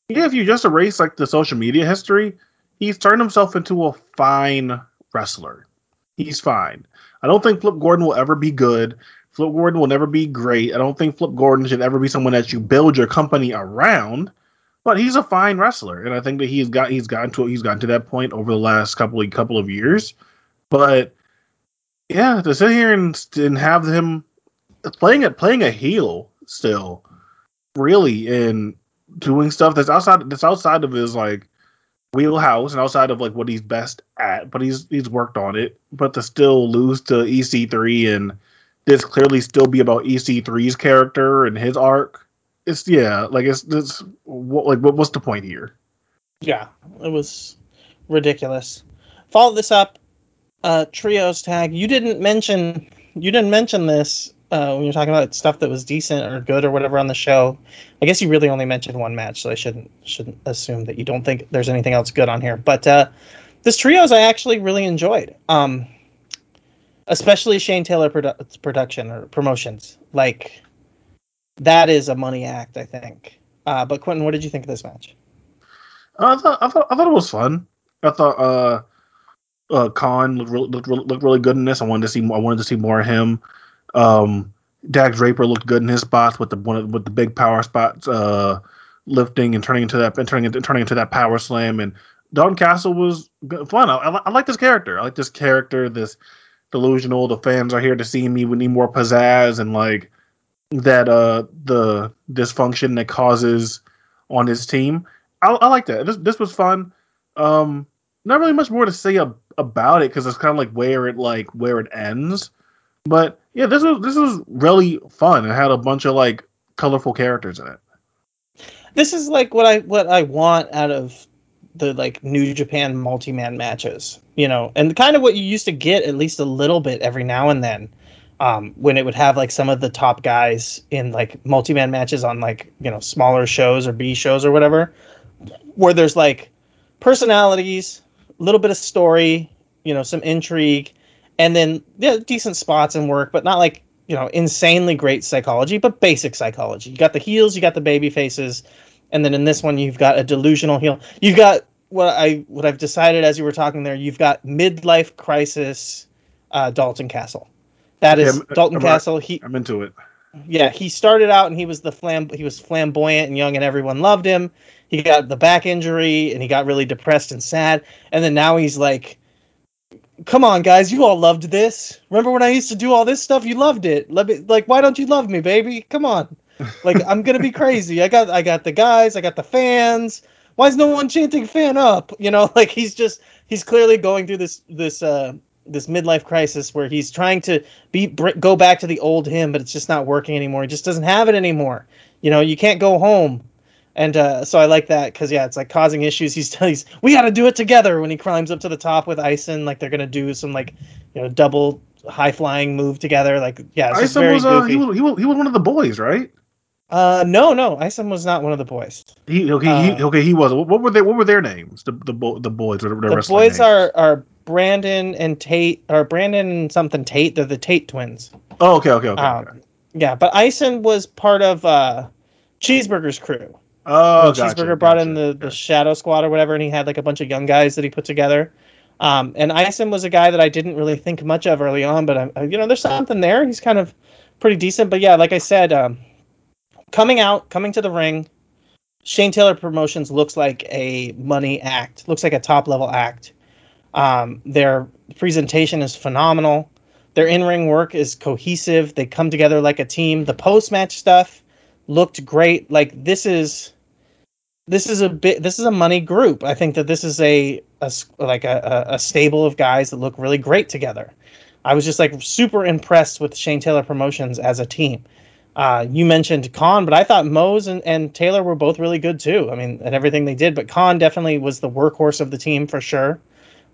yeah, if you just erase like the social media history, he's turned himself into a fine wrestler. He's fine. I don't think Flip Gordon will ever be good. Flip Gordon will never be great. I don't think Flip Gordon should ever be someone that you build your company around. But he's a fine wrestler, and I think that he's got he's gotten to he's gotten to that point over the last couple of couple of years. But yeah, to sit here and and have him playing it playing a heel still, really, and doing stuff that's outside that's outside of his like wheelhouse and outside of like what he's best at. But he's he's worked on it. But to still lose to E C three and this clearly still be about E C three's character and his arc. It's yeah, like it's this. What, like what, what's the point here? Yeah, it was ridiculous. Follow this up, uh, trios tag. You didn't mention you didn't mention this uh, when you were talking about stuff that was decent or good or whatever on the show. I guess you really only mentioned one match, so I shouldn't shouldn't assume that you don't think there's anything else good on here. But uh, this trios, I actually really enjoyed, um, especially Shane Taylor produ- production or promotions like. That is a money act, I think. Uh, but Quentin, what did you think of this match? Uh, I thought I thought I thought it was fun. I thought uh, uh, Khan looked really, looked, looked really good in this. I wanted to see more, I wanted to see more of him. Um, Dax Draper looked good in his spots with the one of, with the big power spots, uh, lifting and turning into that and turning into turning into that power slam. And Don Castle was fun. I, I, I like this character. I like this character. This delusional. The fans are here to see me. We need more pizzazz and like. That uh the dysfunction that causes on his team, I, I like that. This this was fun. Um, not really much more to say ab- about it because it's kind of like where it like where it ends. But yeah, this was this was really fun. It had a bunch of like colorful characters in it. This is like what I what I want out of the like New Japan multi-man matches, you know, and kind of what you used to get at least a little bit every now and then. Um, when it would have like some of the top guys in like multi-man matches on like, you know, smaller shows or B shows or whatever, where there's like personalities, a little bit of story, you know, some intrigue, and then yeah, decent spots and work, but not like, you know, insanely great psychology, but basic psychology. You got the heels, you got the baby faces. And then in this one, you've got a delusional heel. You've got what I, what I've decided as you were talking there, you've got midlife crisis, uh, Dalton Castle. That is yeah, Dalton I'm Castle. Right. He, I'm into it. Yeah, he started out and he was the flamb- he was flamboyant and young and everyone loved him. He got the back injury and he got really depressed and sad. And then now he's like, "Come on, guys, you all loved this. Remember when I used to do all this stuff? You loved it. Let me, like, why don't you love me, baby? Come on, like I'm gonna be crazy. I got I got the guys. I got the fans. Why is no one chanting fan up? You know, like he's just he's clearly going through this this." Uh, this midlife crisis where he's trying to be go back to the old him, but it's just not working anymore. He just doesn't have it anymore. You know, you can't go home. And uh, so I like that because, yeah, it's like causing issues. He's, he's we got to do it together when he climbs up to the top with Ison. Like they're going to do some like, you know, double high flying move together. Like, yeah, it's very was, uh, goofy. He, was, he, was, he was one of the boys, right? Uh, no, no. Ison was not one of the boys. He, okay, uh, he, okay, he was. What were they? What were their names? The the, bo- the boys. The, the boys names. are are Brandon and Tate, or Brandon and something Tate. They're the Tate twins. Oh, okay, okay, okay. Um, okay. Yeah, but Ison was part of uh, Cheeseburger's crew. Oh, gotcha, Cheeseburger brought gotcha, in the, the Shadow Squad or whatever, and he had like a bunch of young guys that he put together. Um, and Ison was a guy that I didn't really think much of early on, but uh, you know, there's something there. He's kind of pretty decent, but yeah, like I said. Um, Coming out, coming to the ring, Shane Taylor Promotions looks like a money act, looks like a top-level act. Um, their presentation is phenomenal. Their in-ring work is cohesive. They come together like a team. The post-match stuff looked great. Like this is, this is a bit, this is a money group. I think that this is a, a like a, a stable of guys that look really great together. I was just like super impressed with Shane Taylor Promotions as a team. Uh, you mentioned Khan, but I thought Mose and, and Taylor were both really good too. I mean, at everything they did, but Khan definitely was the workhorse of the team for sure.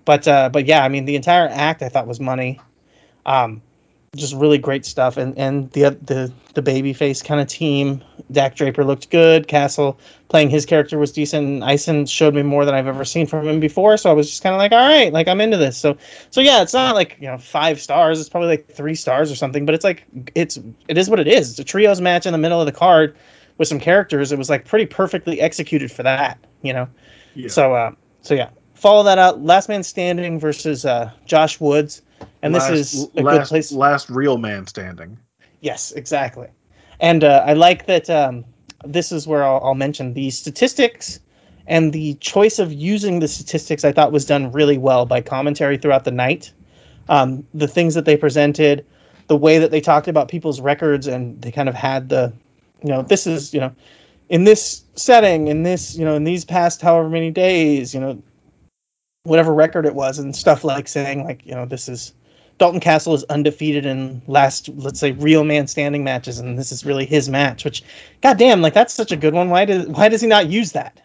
But uh, but yeah, I mean, the entire act I thought was money. Um, just really great stuff. And and the the the babyface kind of team, Dak Draper looked good. Castle playing his character was decent. And Ison showed me more than I've ever seen from him before. So I was just kind of like, all right, like I'm into this. So so yeah, it's not like, you know, five stars. It's probably like three stars or something. But it's like it's it is what it is. It's a trios match in the middle of the card with some characters. It was like pretty perfectly executed for that, you know. Yeah. So uh, so yeah, follow that out. Last Man Standing versus uh, Josh Woods. And last, this is a last, good place. Last real man standing. Yes, exactly. And uh, I like that um, this is where I'll, I'll mention the statistics and the choice of using the statistics I thought was done really well by commentary throughout the night. Um, the things that they presented, the way that they talked about people's records, and they kind of had the, you know, this is, you know, in this setting, in this, you know, in these past however many days, you know, whatever record it was, and stuff like saying like, you know, this is Dalton Castle is undefeated in last, let's say, real man standing matches, and this is really his match, which goddamn, like that's such a good one. Why does why does he not use that?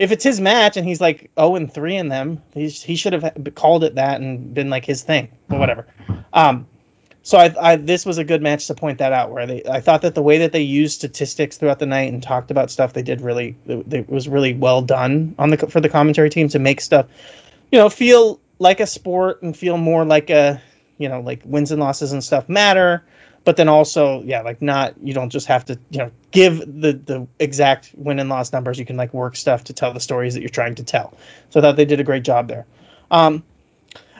If it's his match and he's like oh and three in them, he's, he should have called it that and been like his thing or whatever. Um, so I, I this was a good match to point that out, where they, I thought that the way that they used statistics throughout the night and talked about stuff, they did really, it, it was really well done on the for the commentary team to make stuff, you know, feel like a sport and feel more like a, you know, like wins and losses and stuff matter, but then also, yeah, like not, you don't just have to, you know, give the, the exact win and loss numbers. You can like work stuff to tell the stories that you're trying to tell. So I thought they did a great job there. Um,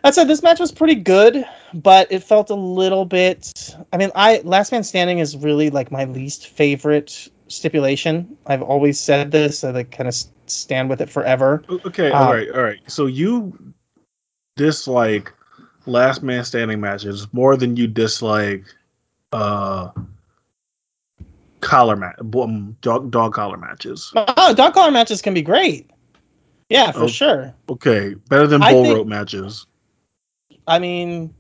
I said this match was pretty good, but it felt a little bit, I mean, I Last Man Standing is really like my least favorite stipulation. I've always said this. I like kind of stand with it forever. Okay. Um, all right. All right. So you dislike Last Man Standing matches more than you dislike uh, collar mat, dog, dog collar matches. Oh, dog collar matches can be great. Yeah, for oh, sure. Okay, better than bull rope matches. I mean,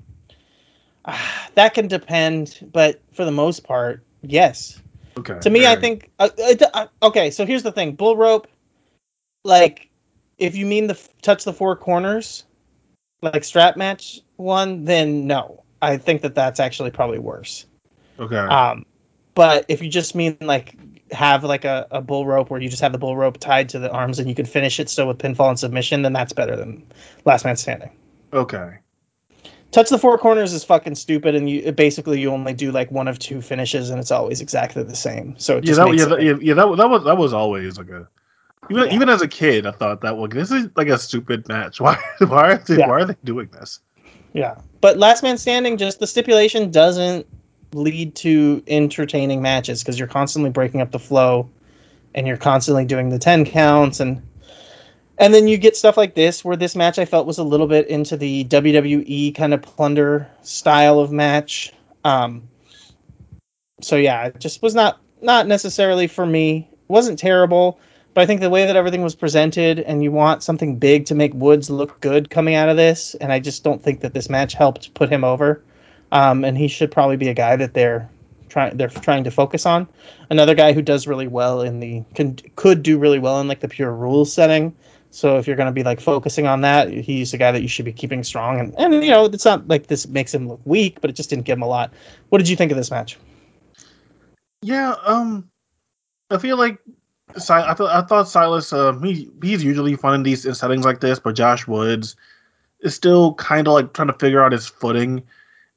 uh, that can depend, but for the most part, yes. Okay. To me, right. I think. Uh, uh, okay, so here's the thing: bull rope, like if you mean the touch the four corners, like strap match one, then no, I think that that's actually probably worse. Okay. Um, but if you just mean like have like a, a bull rope where you just have the bull rope tied to the arms and you can finish it still with pinfall and submission, then that's better than Last Man Standing. Okay. Touch the four corners is fucking stupid, and you basically you only do like one of two finishes, and it's always exactly the same. So it just yeah, that, makes yeah, that, yeah, yeah, that, that was that was always like a. Even, yeah. even as a kid, I thought that well, this is like a stupid match. Why, why are they, yeah. why are they doing this? Yeah, but Last Man Standing, just the stipulation doesn't lead to entertaining matches because you're constantly breaking up the flow, and you're constantly doing the ten counts, and and then you get stuff like this where this match I felt was a little bit into the W W E kind of plunder style of match. Um, so yeah, it just was not not necessarily for me. It wasn't terrible. But I think the way that everything was presented, and you want something big to make Woods look good coming out of this, and I just don't think that this match helped put him over. Um, and he should probably be a guy that they're trying they're trying to focus on. Another guy who does really well in the can, could do really well in like the pure rules setting. So if you're going to be like focusing on that, he's a guy that you should be keeping strong. And and you know, it's not like this makes him look weak, but it just didn't give him a lot. What did you think of this match? Yeah, um, I feel like. Si- I, th- I thought Silas, uh, he, he's usually fun in these in settings like this, but Josh Woods is still kind of like trying to figure out his footing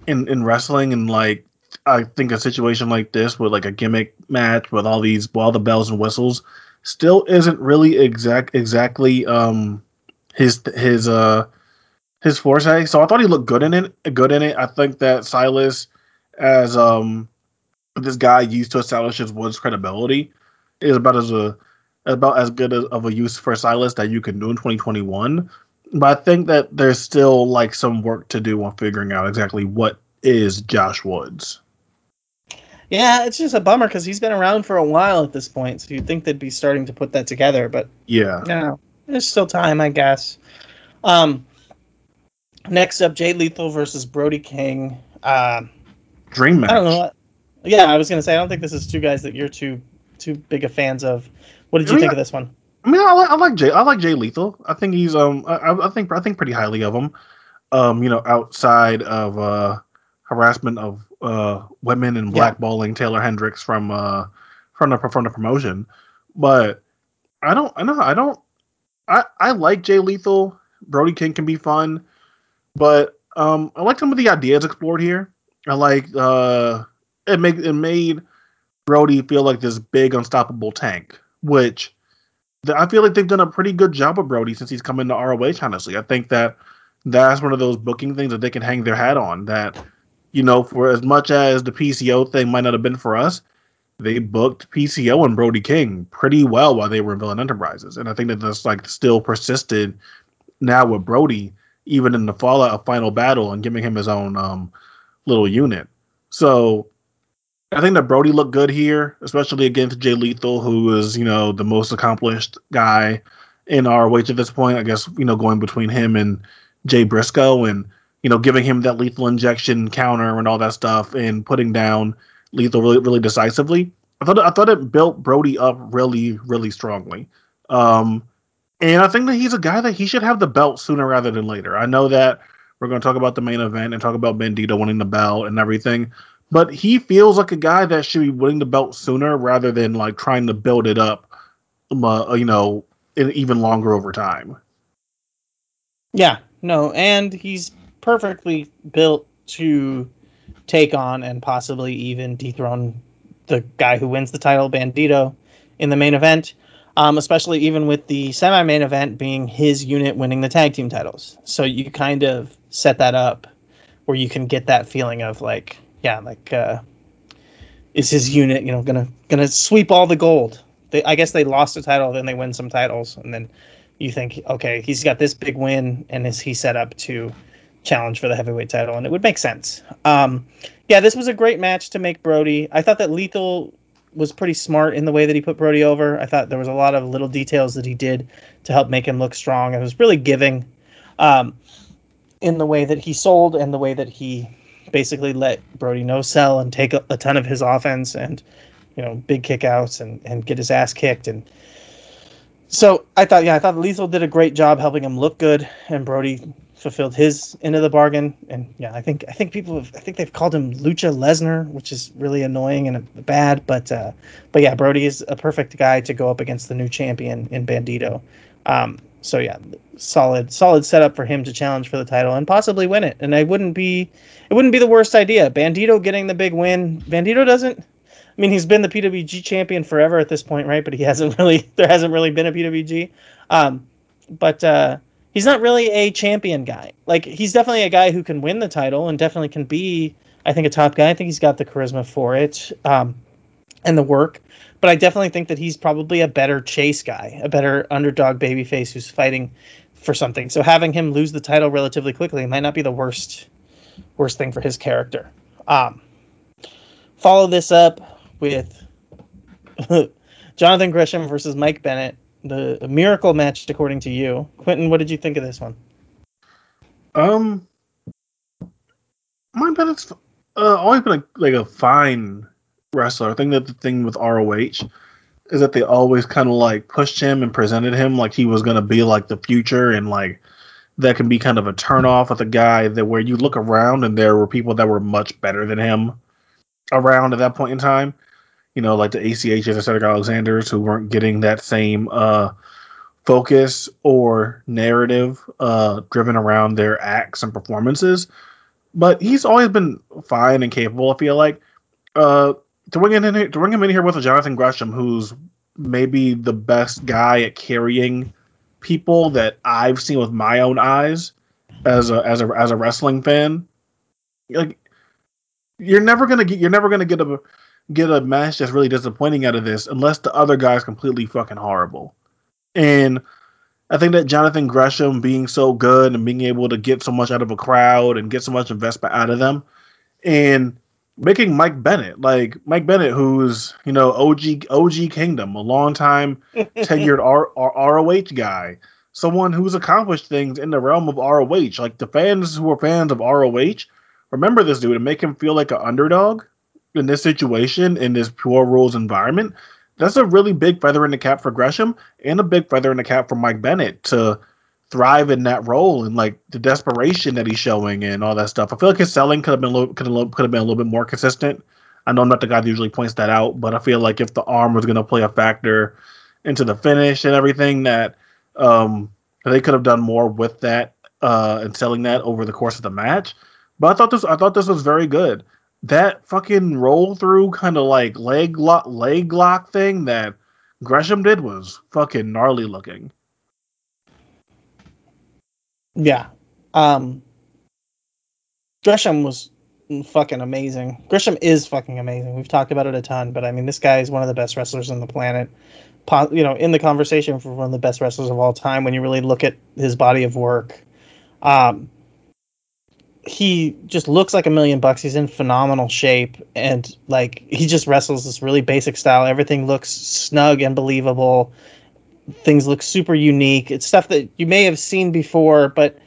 in, in wrestling. And like, I think a situation like this with like a gimmick match with all these, well, the bells and whistles still isn't really exact, exactly um, his, his, uh, his forte. So I thought he looked good in it, good in it. I think that Silas, as um, this guy used to establish his Woods credibility, is about as a about as good as, of a use for Silas that you can do in twenty twenty-one, but I think that there's still like some work to do on figuring out exactly what is Josh Woods. Yeah, it's just a bummer because he's been around for a while at this point, so you'd think they'd be starting to put that together. But yeah, you know, there's still time, I guess. Um, next up, Jay Lethal versus Brody King. Uh, Dream match. I don't know. Yeah, I was gonna say I don't think this is two guys that you're too. Too big of fans of. What did you I mean, think of this one? I mean, I like I like Jay. I like Jay Lethal. I think he's um. I, I think I think pretty highly of him. Um, you know, outside of uh harassment of uh, women and blackballing yeah. Taylor Hendricks from uh, from the from the promotion. But I don't. I know. I don't. I I like Jay Lethal. Brody King can be fun, but um, I like some of the ideas explored here. I like uh, it make it made Brody feel like this big unstoppable tank, which th- I feel like they've done a pretty good job of Brody since he's come into R O H. Honestly, I think that that's one of those booking things that they can hang their hat on. That, you know, for as much as the P C O thing might not have been for us, they booked P C O and Brody King pretty well while they were in Villain Enterprises, and I think that that's like still persisted now with Brody, even in the fallout of Final Battle and giving him his own um, little unit. So I think that Brody looked good here, especially against Jay Lethal, who is, you know, the most accomplished guy in R O H at this point. I guess, you know, going between him and Jay Briscoe and, you know, giving him that lethal injection counter and all that stuff and putting down Lethal really, really decisively. I thought I thought it built Brody up really, really strongly. Um, and I think that he's a guy that he should have the belt sooner rather than later. I know that we're going to talk about the main event and talk about Bandido winning the belt and everything, but he feels like a guy that should be winning the belt sooner rather than like trying to build it up, uh, you know, in, even longer over time. Yeah. No, and he's perfectly built to take on and possibly even dethrone the guy who wins the title, Bandido, in the main event, um, especially even with the semi-main event being his unit winning the tag team titles. So you kind of set that up where you can get that feeling of like, yeah, like uh, is his unit, you know, gonna gonna sweep all the gold? They, I guess they lost the title, then they win some titles, and then you think, okay, he's got this big win, and is he set up to challenge for the heavyweight title? And it would make sense. Um, yeah, this was a great match to make Brody. I thought that Lethal was pretty smart in the way that he put Brody over. I thought there was a lot of little details that he did to help make him look strong. It was really giving um, in the way that he sold and the way that he basically let Brody no-sell and take a, a ton of his offense and, you know, big kickouts and, and get his ass kicked and... So I thought, yeah, I thought Lethal did a great job helping him look good, and Brody fulfilled his end of the bargain. And yeah, I think I think people have, I think they've called him Lucha Lesnar, which is really annoying and bad. But uh, but yeah, Brody is a perfect guy to go up against the new champion in Bandido. Um, so yeah, solid solid setup for him to challenge for the title and possibly win it. And I wouldn't be it wouldn't be the worst idea. Bandido getting the big win. Bandido doesn't. I mean, he's been the P W G champion forever at this point, right? But he hasn't really, there hasn't really been a P W G. Um, but uh, he's not really a champion guy. Like, he's definitely a guy who can win the title and definitely can be, I think, a top guy. I think he's got the charisma for it um, and the work. But I definitely think that he's probably a better chase guy, a better underdog babyface who's fighting for something. So having him lose the title relatively quickly might not be the worst, worst thing for his character. Um, follow this up with Jonathan Gresham versus Mike Bennett, the miracle match according to you. Quentin, what did you think of this one? Um, Mike Bennett's uh, always been a, like a fine wrestler. I think that the thing with R O H is that they always kind of like pushed him and presented him like he was going to be like the future, and like that can be kind of a turnoff with a guy that where you look around and there were people that were much better than him around at that point in time, you know, like the A C Hs and Cedric Alexanders, who weren't getting that same uh, focus or narrative uh, driven around their acts and performances. But he's always been fine and capable, I feel like. Uh, to, bring in here, to bring him in here with a Jonathan Gresham, who's maybe the best guy at carrying people that I've seen with my own eyes as a as a as a wrestling fan, like, You're never gonna get. You're never gonna get a get a match that's really disappointing out of this, unless the other guy's completely fucking horrible. And I think that Jonathan Gresham being so good and being able to get so much out of a crowd and get so much investment out of them, and making Mike Bennett like Mike Bennett, who's, you know, O G O G Kingdom, a longtime tenured R, R, ROH guy, someone who's accomplished things in the realm of R O H. Like, the fans who are fans of R O H. Remember this dude and make him feel like an underdog in this situation, in this pure rules environment. That's a really big feather in the cap for Gresham and a big feather in the cap for Mike Bennett to thrive in that role, and like the desperation that he's showing and all that stuff. I feel like his selling could have been a little, could have been a little bit more consistent. I know I'm not the guy that usually points that out, but I feel like if the arm was going to play a factor into the finish and everything, that um, they could have done more with that uh, and selling that over the course of the match. But I thought this, I thought this was very good. That fucking roll through kind of like leg lock, leg lock thing that Gresham did was fucking gnarly looking. Yeah. Um, Gresham was fucking amazing. Gresham is fucking amazing. We've talked about it a ton, but I mean, this guy is one of the best wrestlers on the planet. Po- you know, in the conversation for one of the best wrestlers of all time when you really look at his body of work. Um, he just looks like a million bucks. He's in phenomenal shape, and like he just wrestles this really basic style. Everything looks snug and believable. Things look super unique. It's stuff that you may have seen before, but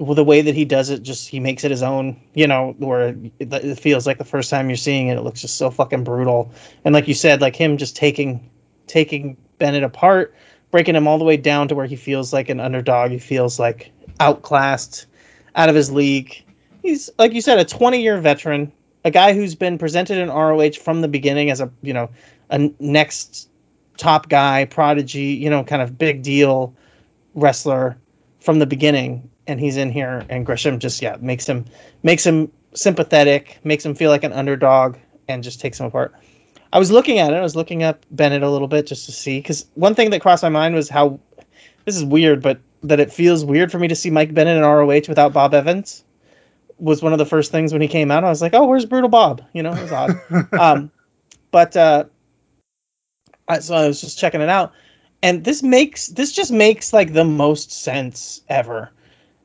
the way that he does it, just he makes it his own, you know, where it, it feels like the first time you're seeing it, it looks just so fucking brutal. And like you said, like him just taking taking Bennett apart, breaking him all the way down to where he feels like an underdog. He feels like outclassed, out of his league. He's, like you said, a twenty-year veteran, a guy who's been presented in R O H from the beginning as a, you know, a next top guy, prodigy, you know, kind of big deal wrestler from the beginning, and he's in here, and Gresham just yeah makes him makes him sympathetic, makes him feel like an underdog, and just takes him apart. I was looking at it, I was looking up Bennett a little bit just to see, because one thing that crossed my mind was how this is weird, but that it feels weird for me to see Mike Bennett in R O H without Bob Evans. Was one of the first things when he came out. I was like, oh, where's Brutal Bob? You know, it was odd. um, but uh, I, so I was just checking it out. And this makes, this just makes like the most sense ever,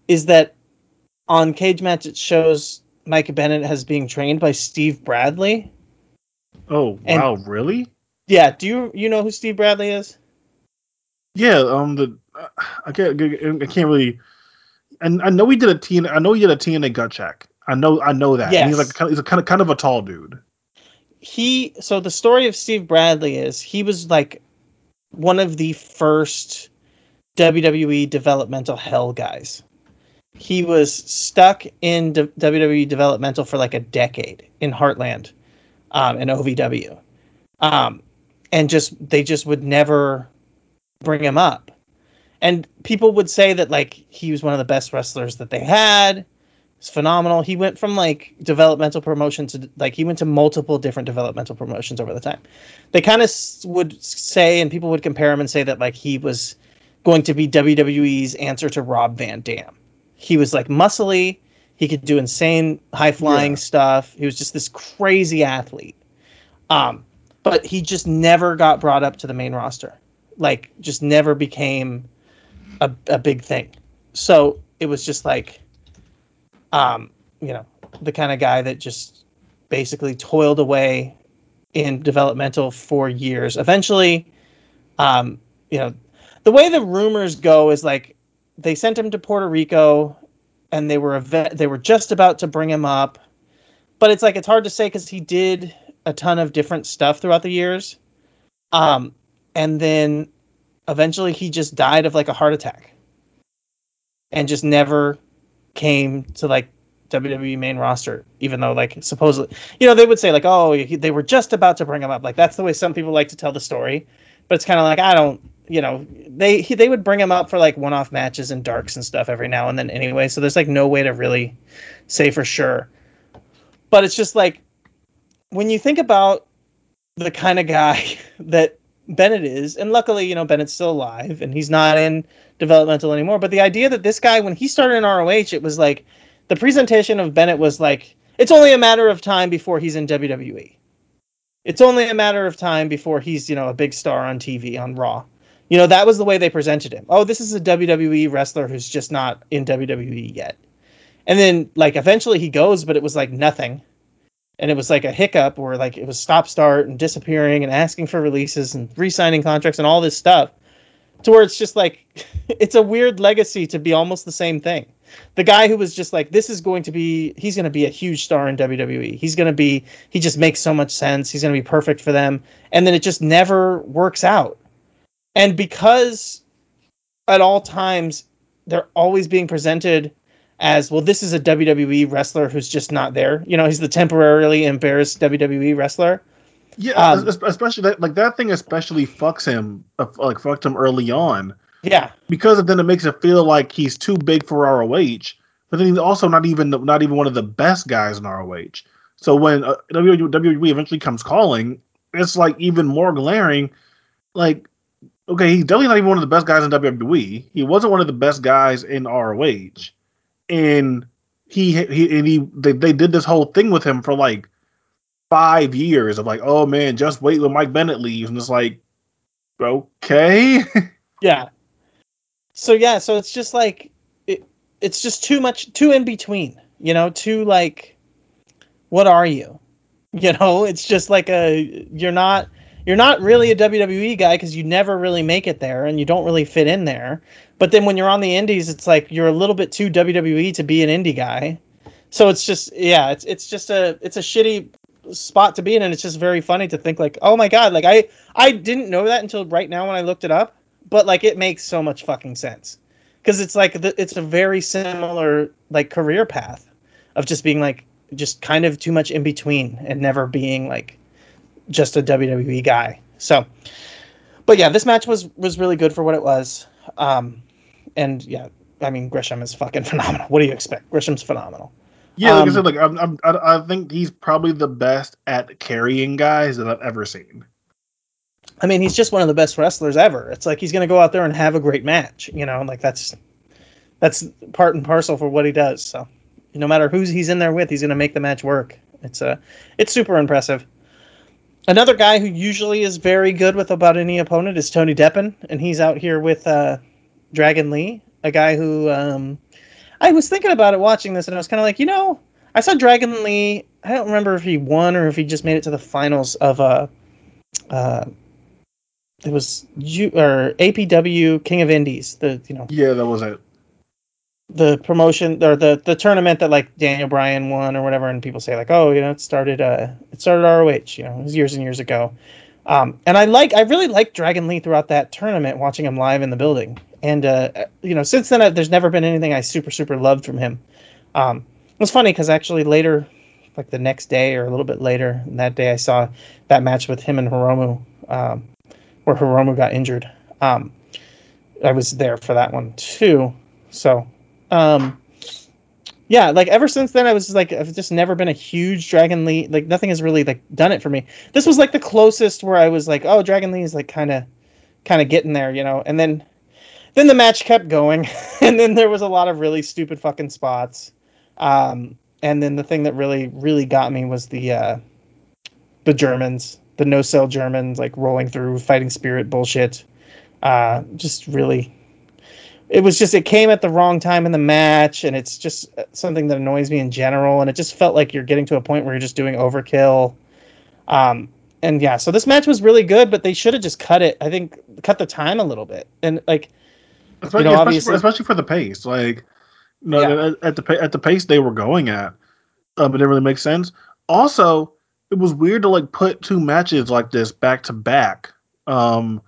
is that on Cage Match, it shows Mike Bennett as being trained by Steve Bradley. Oh, wow. And, really? Yeah. Do you, you know who Steve Bradley is? Yeah. Um, the, uh, I can't, I can't really, and I know he did a T N A, I know he did a T N A gut check. I know, I know that. Yes. And he's like, he's a kind of, kind of a tall dude. He, so the story of Steve Bradley is he was like one of the first W W E developmental hell guys. He was stuck in de- W W E developmental for like a decade in Heartland, um, and O V W. Um, and just, they just would never bring him up. And people would say that, like, he was one of the best wrestlers that they had. It's phenomenal. He went from, like, developmental promotion to, like, he went to multiple different developmental promotions over the time. They kind of s- would say, and people would compare him and say that, like, he was going to be W W E's answer to Rob Van Dam. He was, like, muscly. He could do insane high-flying yeah. stuff. He was just this crazy athlete. Um, but he just never got brought up to the main roster. Like, just never became... A, a big thing. So it was just like, um, you know, the kind of guy that just basically toiled away in developmental for years. Eventually, um, you know, the way the rumors go is like they sent him to Puerto Rico, and they were ev- they were just about to bring him up, but it's like it's hard to say because he did a ton of different stuff throughout the years, um, and then. Eventually, he just died of, like, a heart attack and just never came to, like, W W E main roster, even though, like, supposedly... You know, they would say, like, oh, he, they were just about to bring him up. Like, that's the way some people like to tell the story. But it's kind of like, I don't... You know, they he, they would bring him up for, like, one-off matches and darks and stuff every now and then anyway. So there's, like, no way to really say for sure. But it's just, like, when you think about the kind of guy that... Bennett is, and luckily, you know, Bennett's still alive, and he's not in developmental anymore, but the idea that this guy, when he started in R O H, it was like, the presentation of Bennett was like, it's only a matter of time before he's in W W E. It's only a matter of time before he's, you know, a big star on T V, on Raw. You know, that was the way they presented him. Oh, this is a W W E wrestler who's just not in W W E yet. And then, like, eventually he goes, but it was like nothing. And it was like a hiccup, or like it was stop start and disappearing and asking for releases and re-signing contracts and all this stuff, to where it's just like, it's a weird legacy to be almost the same thing. The guy who was just like, this is going to be, he's going to be a huge star in W W E. He's going to be, he just makes so much sense. He's going to be perfect for them. And then it just never works out. And because at all times they're always being presented as, well, this is a W W E wrestler who's just not there. You know, he's the temporarily embarrassed W W E wrestler. Yeah, um, especially that, like that thing especially fucks him, like fucked him early on. Yeah, because then it makes it feel like he's too big for R O H, but then he's also not even not even one of the best guys in R O H. So when uh, W W E eventually comes calling, it's like even more glaring. Like, okay, he's definitely not even one of the best guys in W W E. He wasn't one of the best guys in R O H, and he he and he they, they did this whole thing with him for like five years of like, oh man, just wait when Mike Bennett leaves, and it's like, okay, yeah. So, yeah, so it's just like, it, it's just too much, too in between, you know, too like, what are you? You know, it's just like a, you're not, you're not really a W W E guy because you never really make it there and you don't really fit in there. But then when you're on the indies, it's like, you're a little bit too W W E to be an indie guy. So it's just, yeah, it's, it's just a, it's a shitty spot to be in. And it's just very funny to think like, oh my God, like I, I didn't know that until right now when I looked it up. But, like, it makes so much fucking sense. Because it's, like, the, it's a very similar, like, career path of just being, like, just kind of too much in between and never being, like, just a W W E guy. So, but, yeah, this match was, was really good for what it was. Um, and, yeah, I mean, Gresham is fucking phenomenal. What do you expect? Gresham's phenomenal. Yeah, like um, I said, like, I'm, I'm, I think he's probably the best at carrying guys that I've ever seen. I mean, he's just one of the best wrestlers ever. It's like he's going to go out there and have a great match, you know. Like that's that's part and parcel for what he does. So, no matter who he's in there with, he's going to make the match work. It's a uh, it's super impressive. Another guy who usually is very good with about any opponent is Tony Deppen, and he's out here with uh, Dragon Lee, a guy who um, I was thinking about it watching this, and I was kind of like, you know, I saw Dragon Lee. I don't remember if he won or if he just made it to the finals of a. Uh, uh, It was you or A P W King of Indies, the you know. Yeah, that was it. The promotion or the the tournament that like Daniel Bryan won or whatever, and people say like, oh, you know, it started uh it started R O H, you know, it was years and years ago. Um, and I like I really liked Dragon Lee throughout that tournament, watching him live in the building, and uh you know since then I, there's never been anything I super super loved from him. Um, it was funny because actually later, like the next day or a little bit later that day, I saw that match with him and Hiromu. Um, where Hiromu got injured. Um, I was there for that one too. So, um, yeah, like ever since then, I was just like, I've just never been a huge Dragon Lee. Like nothing has really like done it for me. This was like the closest where I was like, oh, Dragon Lee is like kind of, kind of getting there, you know? And then, then the match kept going and then there was a lot of really stupid fucking spots. Um, and then the thing that really, really got me was the, uh, the Germans, the no-sell Germans, like, rolling through, fighting spirit bullshit. Uh, just really... It was just... It came at the wrong time in the match, and it's just something that annoys me in general, and it just felt like you're getting to a point where you're just doing overkill. Um, and, yeah, so this match was really good, but they should have just cut it. I think cut the time a little bit. And, like... Especially, you know, obviously, for, especially for the pace. Like, you know, yeah. at, at, the, at the pace they were going at, uh, but it really makes sense. Also... It was weird to like put two matches like this back to back, um,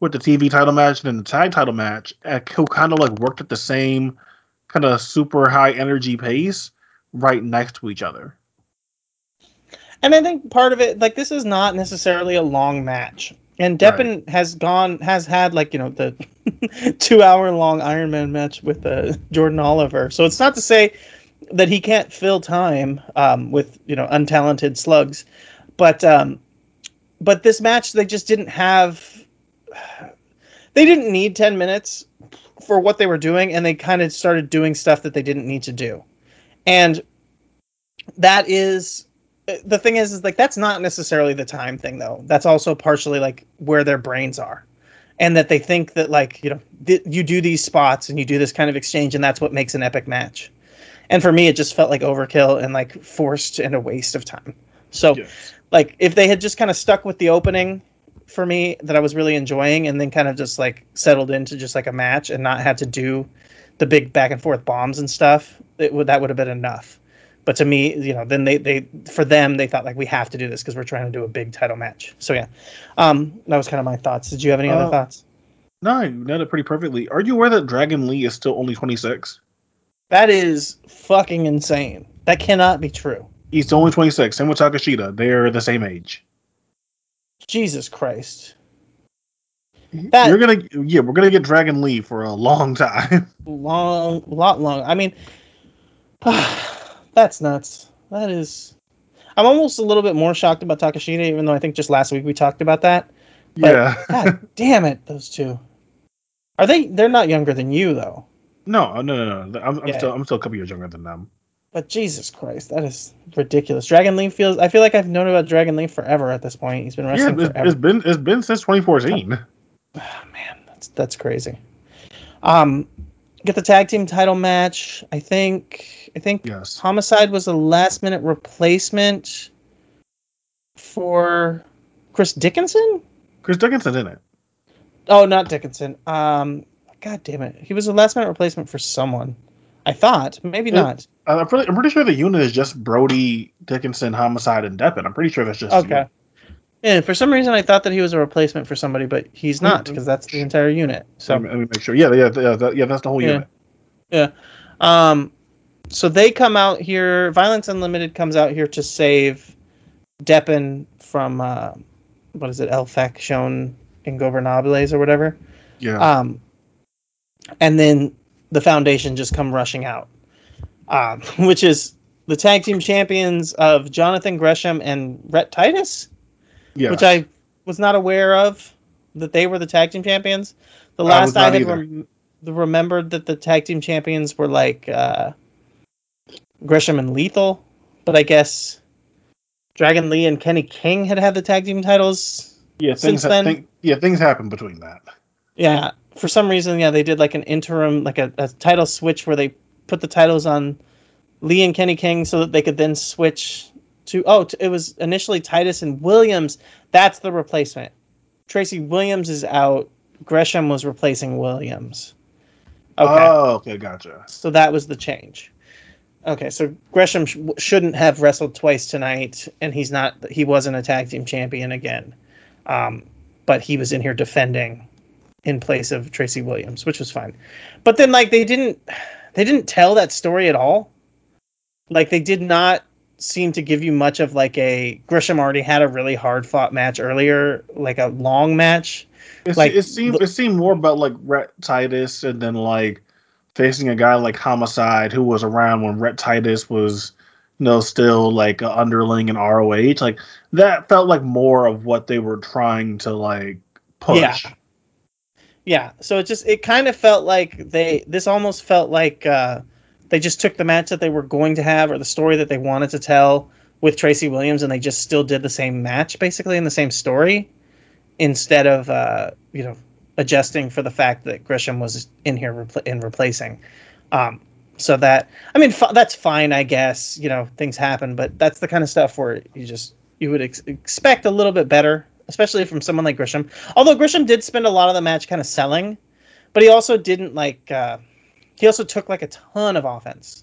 with the T V title match and then the tag title match. And who kind of like worked at the same kind of super high energy pace right next to each other. And I think part of it, like this is not necessarily a long match. And Deppen right. has gone, has had like, you know, the two hour long Ironman match with uh, Jordan Oliver. So it's not to say that he can't fill time um, with, you know, untalented slugs. But um, but this match, they just didn't have... They didn't need ten minutes for what they were doing, and they kind of started doing stuff that they didn't need to do. And that is... The thing is, is like that's not necessarily the time thing, though. That's also partially, like, where their brains are. And that they think that, like, you know, th- you do these spots and you do this kind of exchange, and that's what makes an epic match. And for me, it just felt like overkill and like forced and a waste of time. So yes. Like if they had just kind of stuck with the opening for me that I was really enjoying and then kind of just like settled into just like a match and not had to do the big back and forth bombs and stuff, it would, that would have been enough. But to me, you know, then they, they for them, they thought like we have to do this because we're trying to do a big title match. So, yeah, um, that was kind of my thoughts. Did you have any uh, other thoughts? No, you did it pretty perfectly. Are you aware that Dragon Lee is still only twenty-six? That is fucking insane. That cannot be true. He's only twenty-six. Same with Takashita. They're the same age. Jesus Christ. That, You're gonna, yeah, we're gonna get Dragon Lee for a long time. Long, lot long. I mean, that's nuts. That is. I'm almost a little bit more shocked about Takashita, even though I think just last week we talked about that. But yeah. God damn it, those two. Are they? They're not younger than you, though. No, no, no, no. I'm, I'm yeah. still, I'm still a couple years younger than them. But Jesus Christ, that is ridiculous. Dragon Lee feels. I feel like I've known about Dragon Lee forever at this point. He's been wrestling. Yeah, it's, forever. it's been it's been since twenty fourteen. Oh. Oh, man, that's that's crazy. Um, get the tag team title match. I think I think yes. Homicide was a last minute replacement for Chris Dickinson. Chris Dickinson, didn't it? Oh, not Dickinson. Um, God damn it, he was a last minute replacement for someone. I thought maybe it, not. Uh, I'm, pretty, I'm pretty sure the unit is just Brody, Dickinson, Homicide, and Deppin. I'm pretty sure that's just okay. You. Yeah, for some reason I thought that he was a replacement for somebody, but he's not because that's the entire unit. So let me, let me make sure. Yeah, yeah, yeah, yeah. That's the whole yeah. unit. Yeah. Um. So they come out here. Violence Unlimited comes out here to save Deppin from uh, what is it, El Faccion Ingobernables or whatever. Yeah. Um. And then the Foundation just come rushing out, um, which is the tag team champions of Jonathan Gresham and Rhett Titus. Yes. Which I was not aware of, that they were the tag team champions. The last I, I had rem- remembered that the tag team champions were like uh, Gresham and Lethal, but I guess Dragon Lee and Kenny King had had the tag team titles yeah, since ha- then. Thing- yeah, things happened between that. Yeah, for some reason, yeah, they did like an interim, like a, a title switch where they put the titles on Lee and Kenny King so that they could then switch... To, oh, t- it was initially Titus and Williams. That's the replacement. Tracy Williams is out. Gresham was replacing Williams. Okay. Oh, okay, gotcha. So that was the change. Okay, so Gresham sh- shouldn't have wrestled twice tonight, and he's not. He wasn't a tag team champion again, um, but he was in here defending in place of Tracy Williams, which was fine. But then, like, they didn't, they didn't tell that story at all. Like, they did not. Seem to give you much of like a Gresham already had a really hard fought match earlier, like a long match. It's, like it seemed it seemed more about like Rhett Titus and then like facing a guy like Homicide who was around when Rhett Titus was, you know, still like an underling in R O H. Like that felt like more of what they were trying to like push. Yeah. Yeah. So it just it kind of felt like they this almost felt like. Uh, They just took the match that they were going to have or the story that they wanted to tell with Tracy Williams, and they just still did the same match, basically, and the same story instead of, uh, you know, adjusting for the fact that Gresham was in here repl- in replacing. Um, so that, I mean, f- that's fine, I guess, you know, things happen, but that's the kind of stuff where you just, you would ex- expect a little bit better, especially from someone like Gresham. Although Gresham did spend a lot of the match kind of selling, but he also didn't like, uh, he also took like a ton of offense,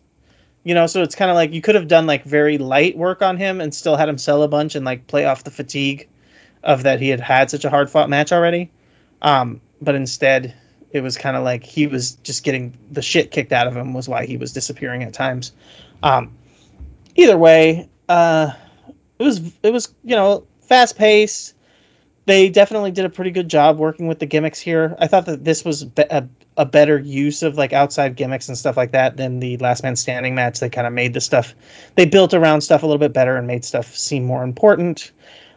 you know, so it's kind of like you could have done like very light work on him and still had him sell a bunch and like play off the fatigue of that. He had had such a hard fought match already. Um, but instead it was kind of like he was just getting the shit kicked out of him was why he was disappearing at times. Um, either way, uh, it was, it was, you know, fast paced. They definitely did a pretty good job working with the gimmicks here. I thought that this was be- a, a better use of like outside gimmicks and stuff like that than the Last Man Standing match. They kind of made the stuff, they built around stuff a little bit better and made stuff seem more important.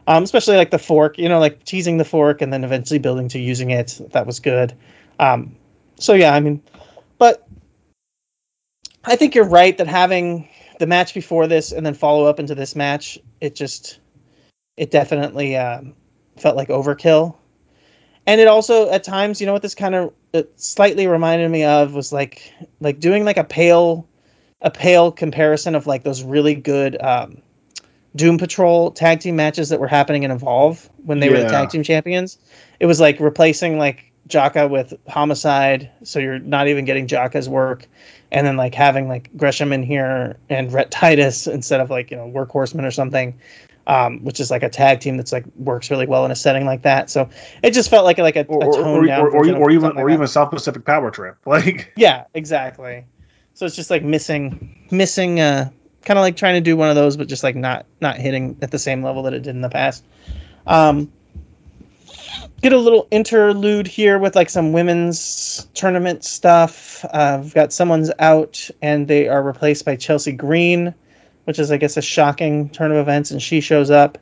Um, especially like the fork, you know, like teasing the fork and then eventually building to using it. That was good. Um, so yeah, I mean, but I think you're right that having the match before this and then follow up into this match, it just, it definitely, um, felt like overkill. And it also at times, you know what this kind of slightly reminded me of was like like doing like a pale a pale comparison of like those really good um Doom Patrol tag team matches that were happening in Evolve when they yeah. were the tag team champions. It was like replacing like Jaka with Homicide, so you're not even getting Jaka's work, and then like having like Gresham in here and Rhett Titus instead of like, you know, Workhorseman or something. um, which is like a tag team that's like works really well in a setting like that. So it just felt like like a, a or, tone or, down or, or, or, or even like or that. even South Pacific Power Trip. Like yeah, exactly. So it's just like missing missing uh, kind of like trying to do one of those, but just like not not hitting at the same level that it did in the past. Um, Get a little interlude here with like some women's tournament stuff. Uh, we've got someone's out and they are replaced by Chelsea Green, which is, I guess, a shocking turn of events. And she shows up.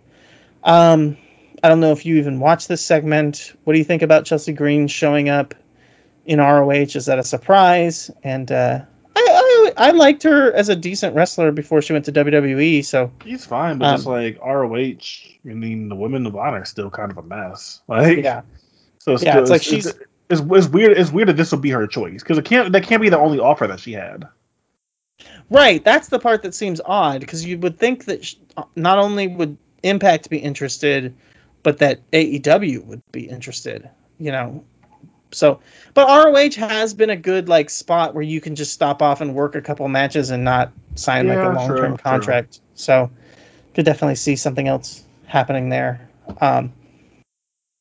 Um, I don't know if you even watched this segment. What do you think about Chelsea Green showing up in R O H? Is that a surprise? And uh, I, I I liked her as a decent wrestler before she went to W W E. So she's fine, but um, just like R O H. I mean, the Women of Honor is still kind of a mess. Like, yeah. So it's, yeah, still, it's like it's, she's. It's, it's, it's weird. It's weird that this will be her choice because it can't. That can't be the only offer that she had. Right. That's the part that seems odd because you would think that she, not only would Impact be interested, but that A E W would be interested. You know. So, but R O H has been a good like spot where you can just stop off and work a couple matches and not sign yeah, like a long term sure, contract. Sure. So, could definitely see something else happening there. Um,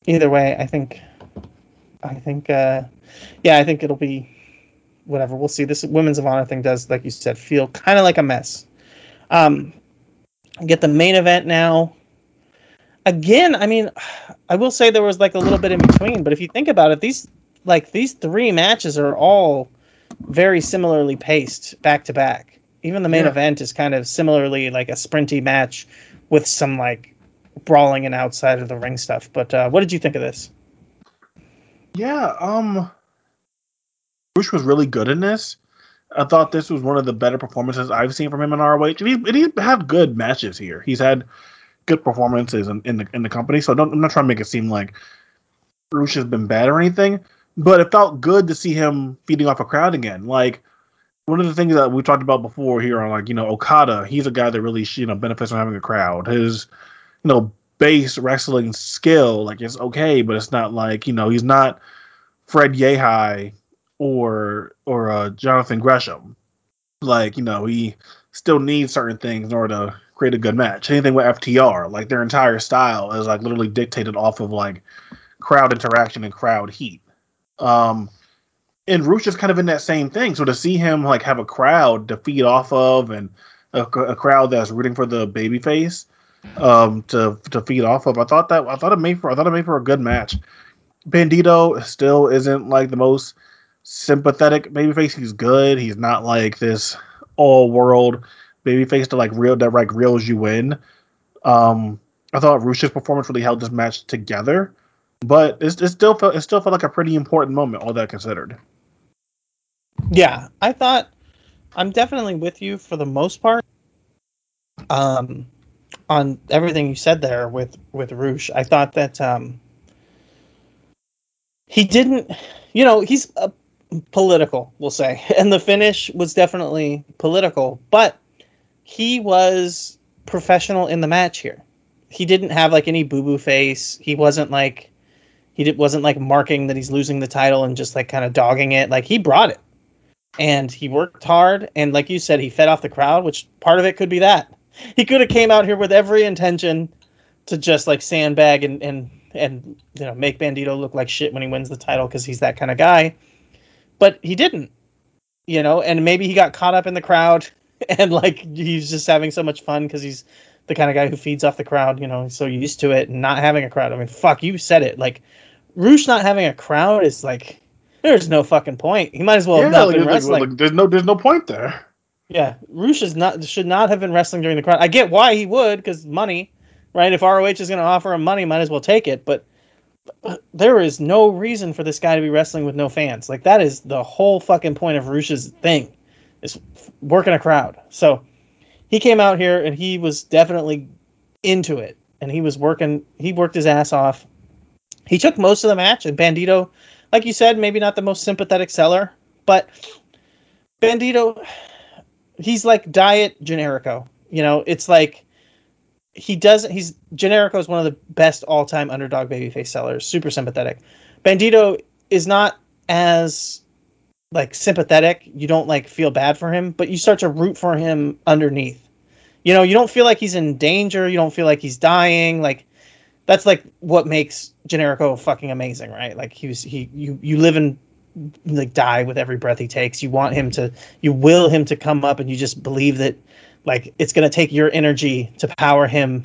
either way, I think, I think, uh, yeah, I think it'll be whatever. We'll see. This Women's of Honor thing does, like you said, feel kind of like a mess. Um, get the main event now. Again, I mean, I will say there was like a little bit in between, but if you think about it, these like these three matches are all very similarly paced back to back. Even the main yeah. event is kind of similarly like a sprinty match with some like brawling and outside of the ring stuff. But uh, what did you think of this? Yeah, um, Bush was really good in this. I thought this was one of the better performances I've seen from him in R O H. And he, and he had good matches here. He's had good performances in, in the in the company. So don't, I'm not trying to make it seem like Bush has been bad or anything. But it felt good to see him feeding off a crowd again. Like, one of the things that we talked about before here on, like, you know, Okada, he's a guy that really, you know, benefits from having a crowd. His you know, base wrestling skill, like, it's okay, but it's not like, you know, he's not Fred Yehai or or uh, Jonathan Gresham. Like, you know, he still needs certain things in order to create a good match. Anything with F T R, like, their entire style is, like, literally dictated off of, like, crowd interaction and crowd heat. Um, and Roosh is kind of in that same thing, so to see him, like, have a crowd to feed off of and a, a crowd that's rooting for the babyface, Um, to to feed off of, I thought that I thought it made for I thought it made for a good match. Bandido still isn't like the most sympathetic babyface. He's good. He's not like this all world babyface to like reel that like reels you in. Um, I thought Rush's performance really held this match together, but it, it still felt it still felt like a pretty important moment, all that considered. Yeah, I thought I'm definitely with you for the most part. Um. On everything you said there with with Roosh, I thought that um, he didn't, you know, he's uh, political, we'll say, and the finish was definitely political, but he was professional in the match here. He didn't have like any boo boo face. He wasn't like he did, wasn't like marking that he's losing the title and just like kind of dogging it. Like, he brought it, and he worked hard, and like you said, he fed off the crowd, which part of it could be that. He could have came out here with every intention to just like sandbag and, and, and you know, make Bandido look like shit when he wins the title because he's that kind of guy. But he didn't, you know, and maybe he got caught up in the crowd and like he's just having so much fun because he's the kind of guy who feeds off the crowd, you know, so used to it and not having a crowd. I mean, fuck, you said it. Like, Roosh not having a crowd is like, there's no fucking point. He might as well yeah, have not like, been wrestling. Like, there's no, there's no point there. Yeah, Roosh is not should not have been wrestling during the crowd. I get why he would, because money, right? If R O H is going to offer him money, might as well take it. But, but there is no reason for this guy to be wrestling with no fans. Like, that is the whole fucking point of Roosh's thing, is working a crowd. So he came out here and he was definitely into it, and he was working. He worked his ass off. He took most of the match, and Bandido, like you said, maybe not the most sympathetic seller, but Bandido, he's like diet Generico, you know. It's like he doesn't. He's Generico is one of the best all-time underdog babyface sellers. Super sympathetic. Bandido is not as like sympathetic. You don't like feel bad for him, but you start to root for him underneath. You know, you don't feel like he's in danger. You don't feel like he's dying. Like, that's like what makes Generico fucking amazing, right? Like he was, he, you, you live and like die with every breath he takes. You want him to, you will him to come up, and you just believe that, like, it's going to take your energy to power him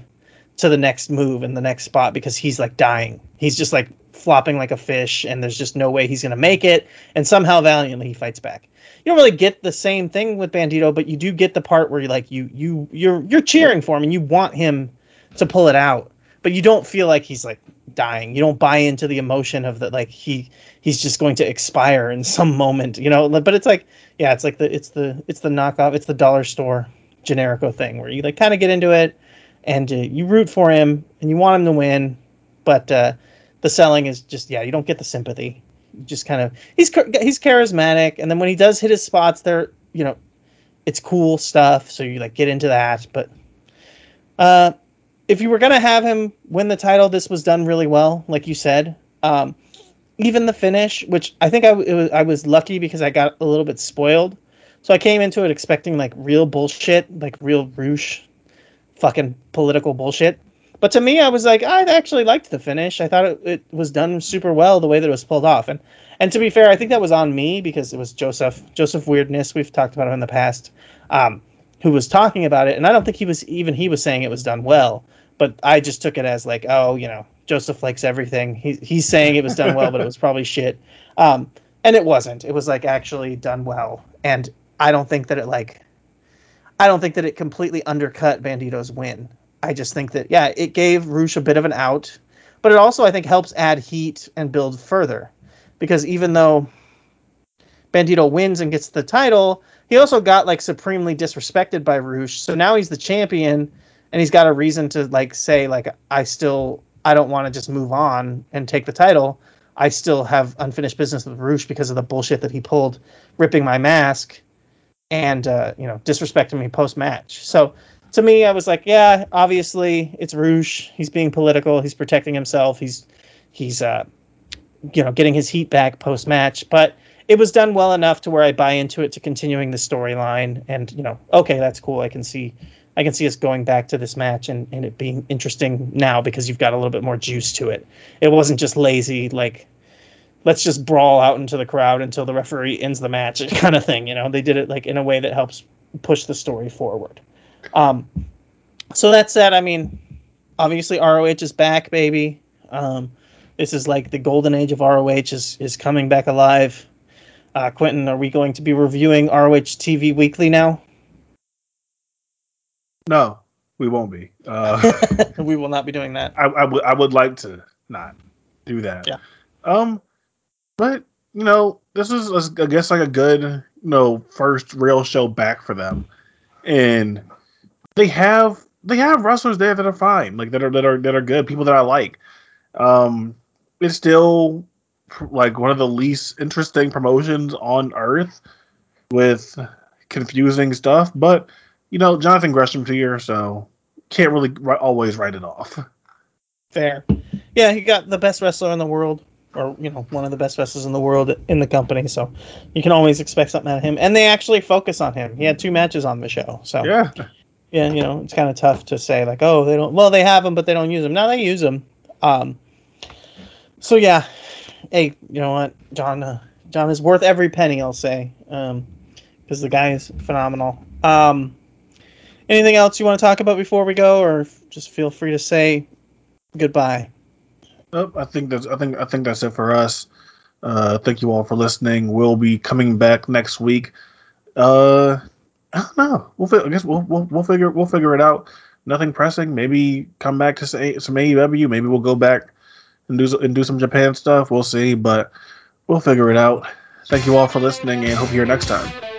to the next move and the next spot, because he's like dying. He's just like flopping like a fish, and there's just no way he's going to make it. And somehow valiantly he fights back. You don't really get the same thing with Bandido, but you do get the part where you like you you you're you're cheering for him and you want him to pull it out. But you don't feel like he's like dying. You don't buy into the emotion of that, like he he's just going to expire in some moment, you know. But it's like, yeah, it's like the it's the it's the knockoff, it's the dollar store Generico thing where you like kind of get into it and uh, you root for him and you want him to win, but uh, the selling is just, yeah, you don't get the sympathy. You just kind of he's he's charismatic, and then when he does hit his spots, they're, you know, it's cool stuff. So you like get into that, but. Uh, If you were going to have him win the title, this was done really well, like you said. Um, even the finish, which I think I, it was, I was lucky because I got a little bit spoiled. So I came into it expecting, like, real bullshit, like, real ruche, fucking political bullshit. But to me, I was like, I actually liked the finish. I thought it, it was done super well the way that it was pulled off. And and to be fair, I think that was on me because it was Joseph. Joseph Weirdness, we've talked about him in the past, um, who was talking about it. And I don't think he was even he was saying it was done well. But I just took it as like, oh, you know, Joseph likes everything. He, he's saying it was done well, but it was probably shit. Um, and it wasn't. It was like actually done well. And I don't think that it like, I don't think that it completely undercut Bandido's win. I just think that, yeah, it gave Rush a bit of an out. But it also, I think, helps add heat and build further. Because even though Bandido wins and gets the title, he also got like supremely disrespected by Rush. So now he's the champion. And he's got a reason to like say like I still I don't want to just move on and take the title. I still have unfinished business with Rush because of the bullshit that he pulled, ripping my mask, and uh, you know, disrespecting me post match. So to me, I was like, yeah, obviously it's Rush. He's being political. He's protecting himself. He's he's uh, you know, getting his heat back post match. But it was done well enough to where I buy into it to continuing the storyline. And you know, okay, that's cool. I can see. I can see us going back to this match and, and it being interesting now because you've got a little bit more juice to it. It wasn't just lazy, like, let's just brawl out into the crowd until the referee ends the match kind of thing. You know, they did it like in a way that helps push the story forward. Um, so that said, I mean, obviously R O H is back, baby. Um, this is like the golden age of R O H is, is coming back alive. Uh, Quentin, are we going to be reviewing R O H T V Weekly now? No, we won't be. Uh, we will not be doing that. I, I would I would like to not do that. Yeah. Um, but you know, this is I guess like a good, you know, first real show back for them, and they have they have wrestlers there that are fine, like that are that are that are good people that I like. Um, it's still like one of the least interesting promotions on earth with confusing stuff, but. You know, Jonathan Gresham's here, so can't really r- always write it off. Fair. Yeah, he got the best wrestler in the world, or, you know, one of the best wrestlers in the world in the company, so you can always expect something out of him. And they actually focus on him. He had two matches on the show, so. Yeah. Yeah, you know, it's kind of tough to say, like, oh, they don't, well, they have him, but they don't use him. No, they use him. Um, so, yeah. Hey, you know what? John, uh, John is worth every penny, I'll say, um, because the guy is phenomenal. Um... Anything else you want to talk about before we go, or just feel free to say goodbye? Oh, I think that's I think I think that's it for us. Uh, thank you all for listening. We'll be coming back next week. Uh, I don't know. We'll fi- I guess we'll, we'll we'll figure we'll figure it out. Nothing pressing. Maybe come back to say some A E W. Maybe we'll go back and do and do some Japan stuff. We'll see, but we'll figure it out. Thank you all for listening, and hope you're here next time.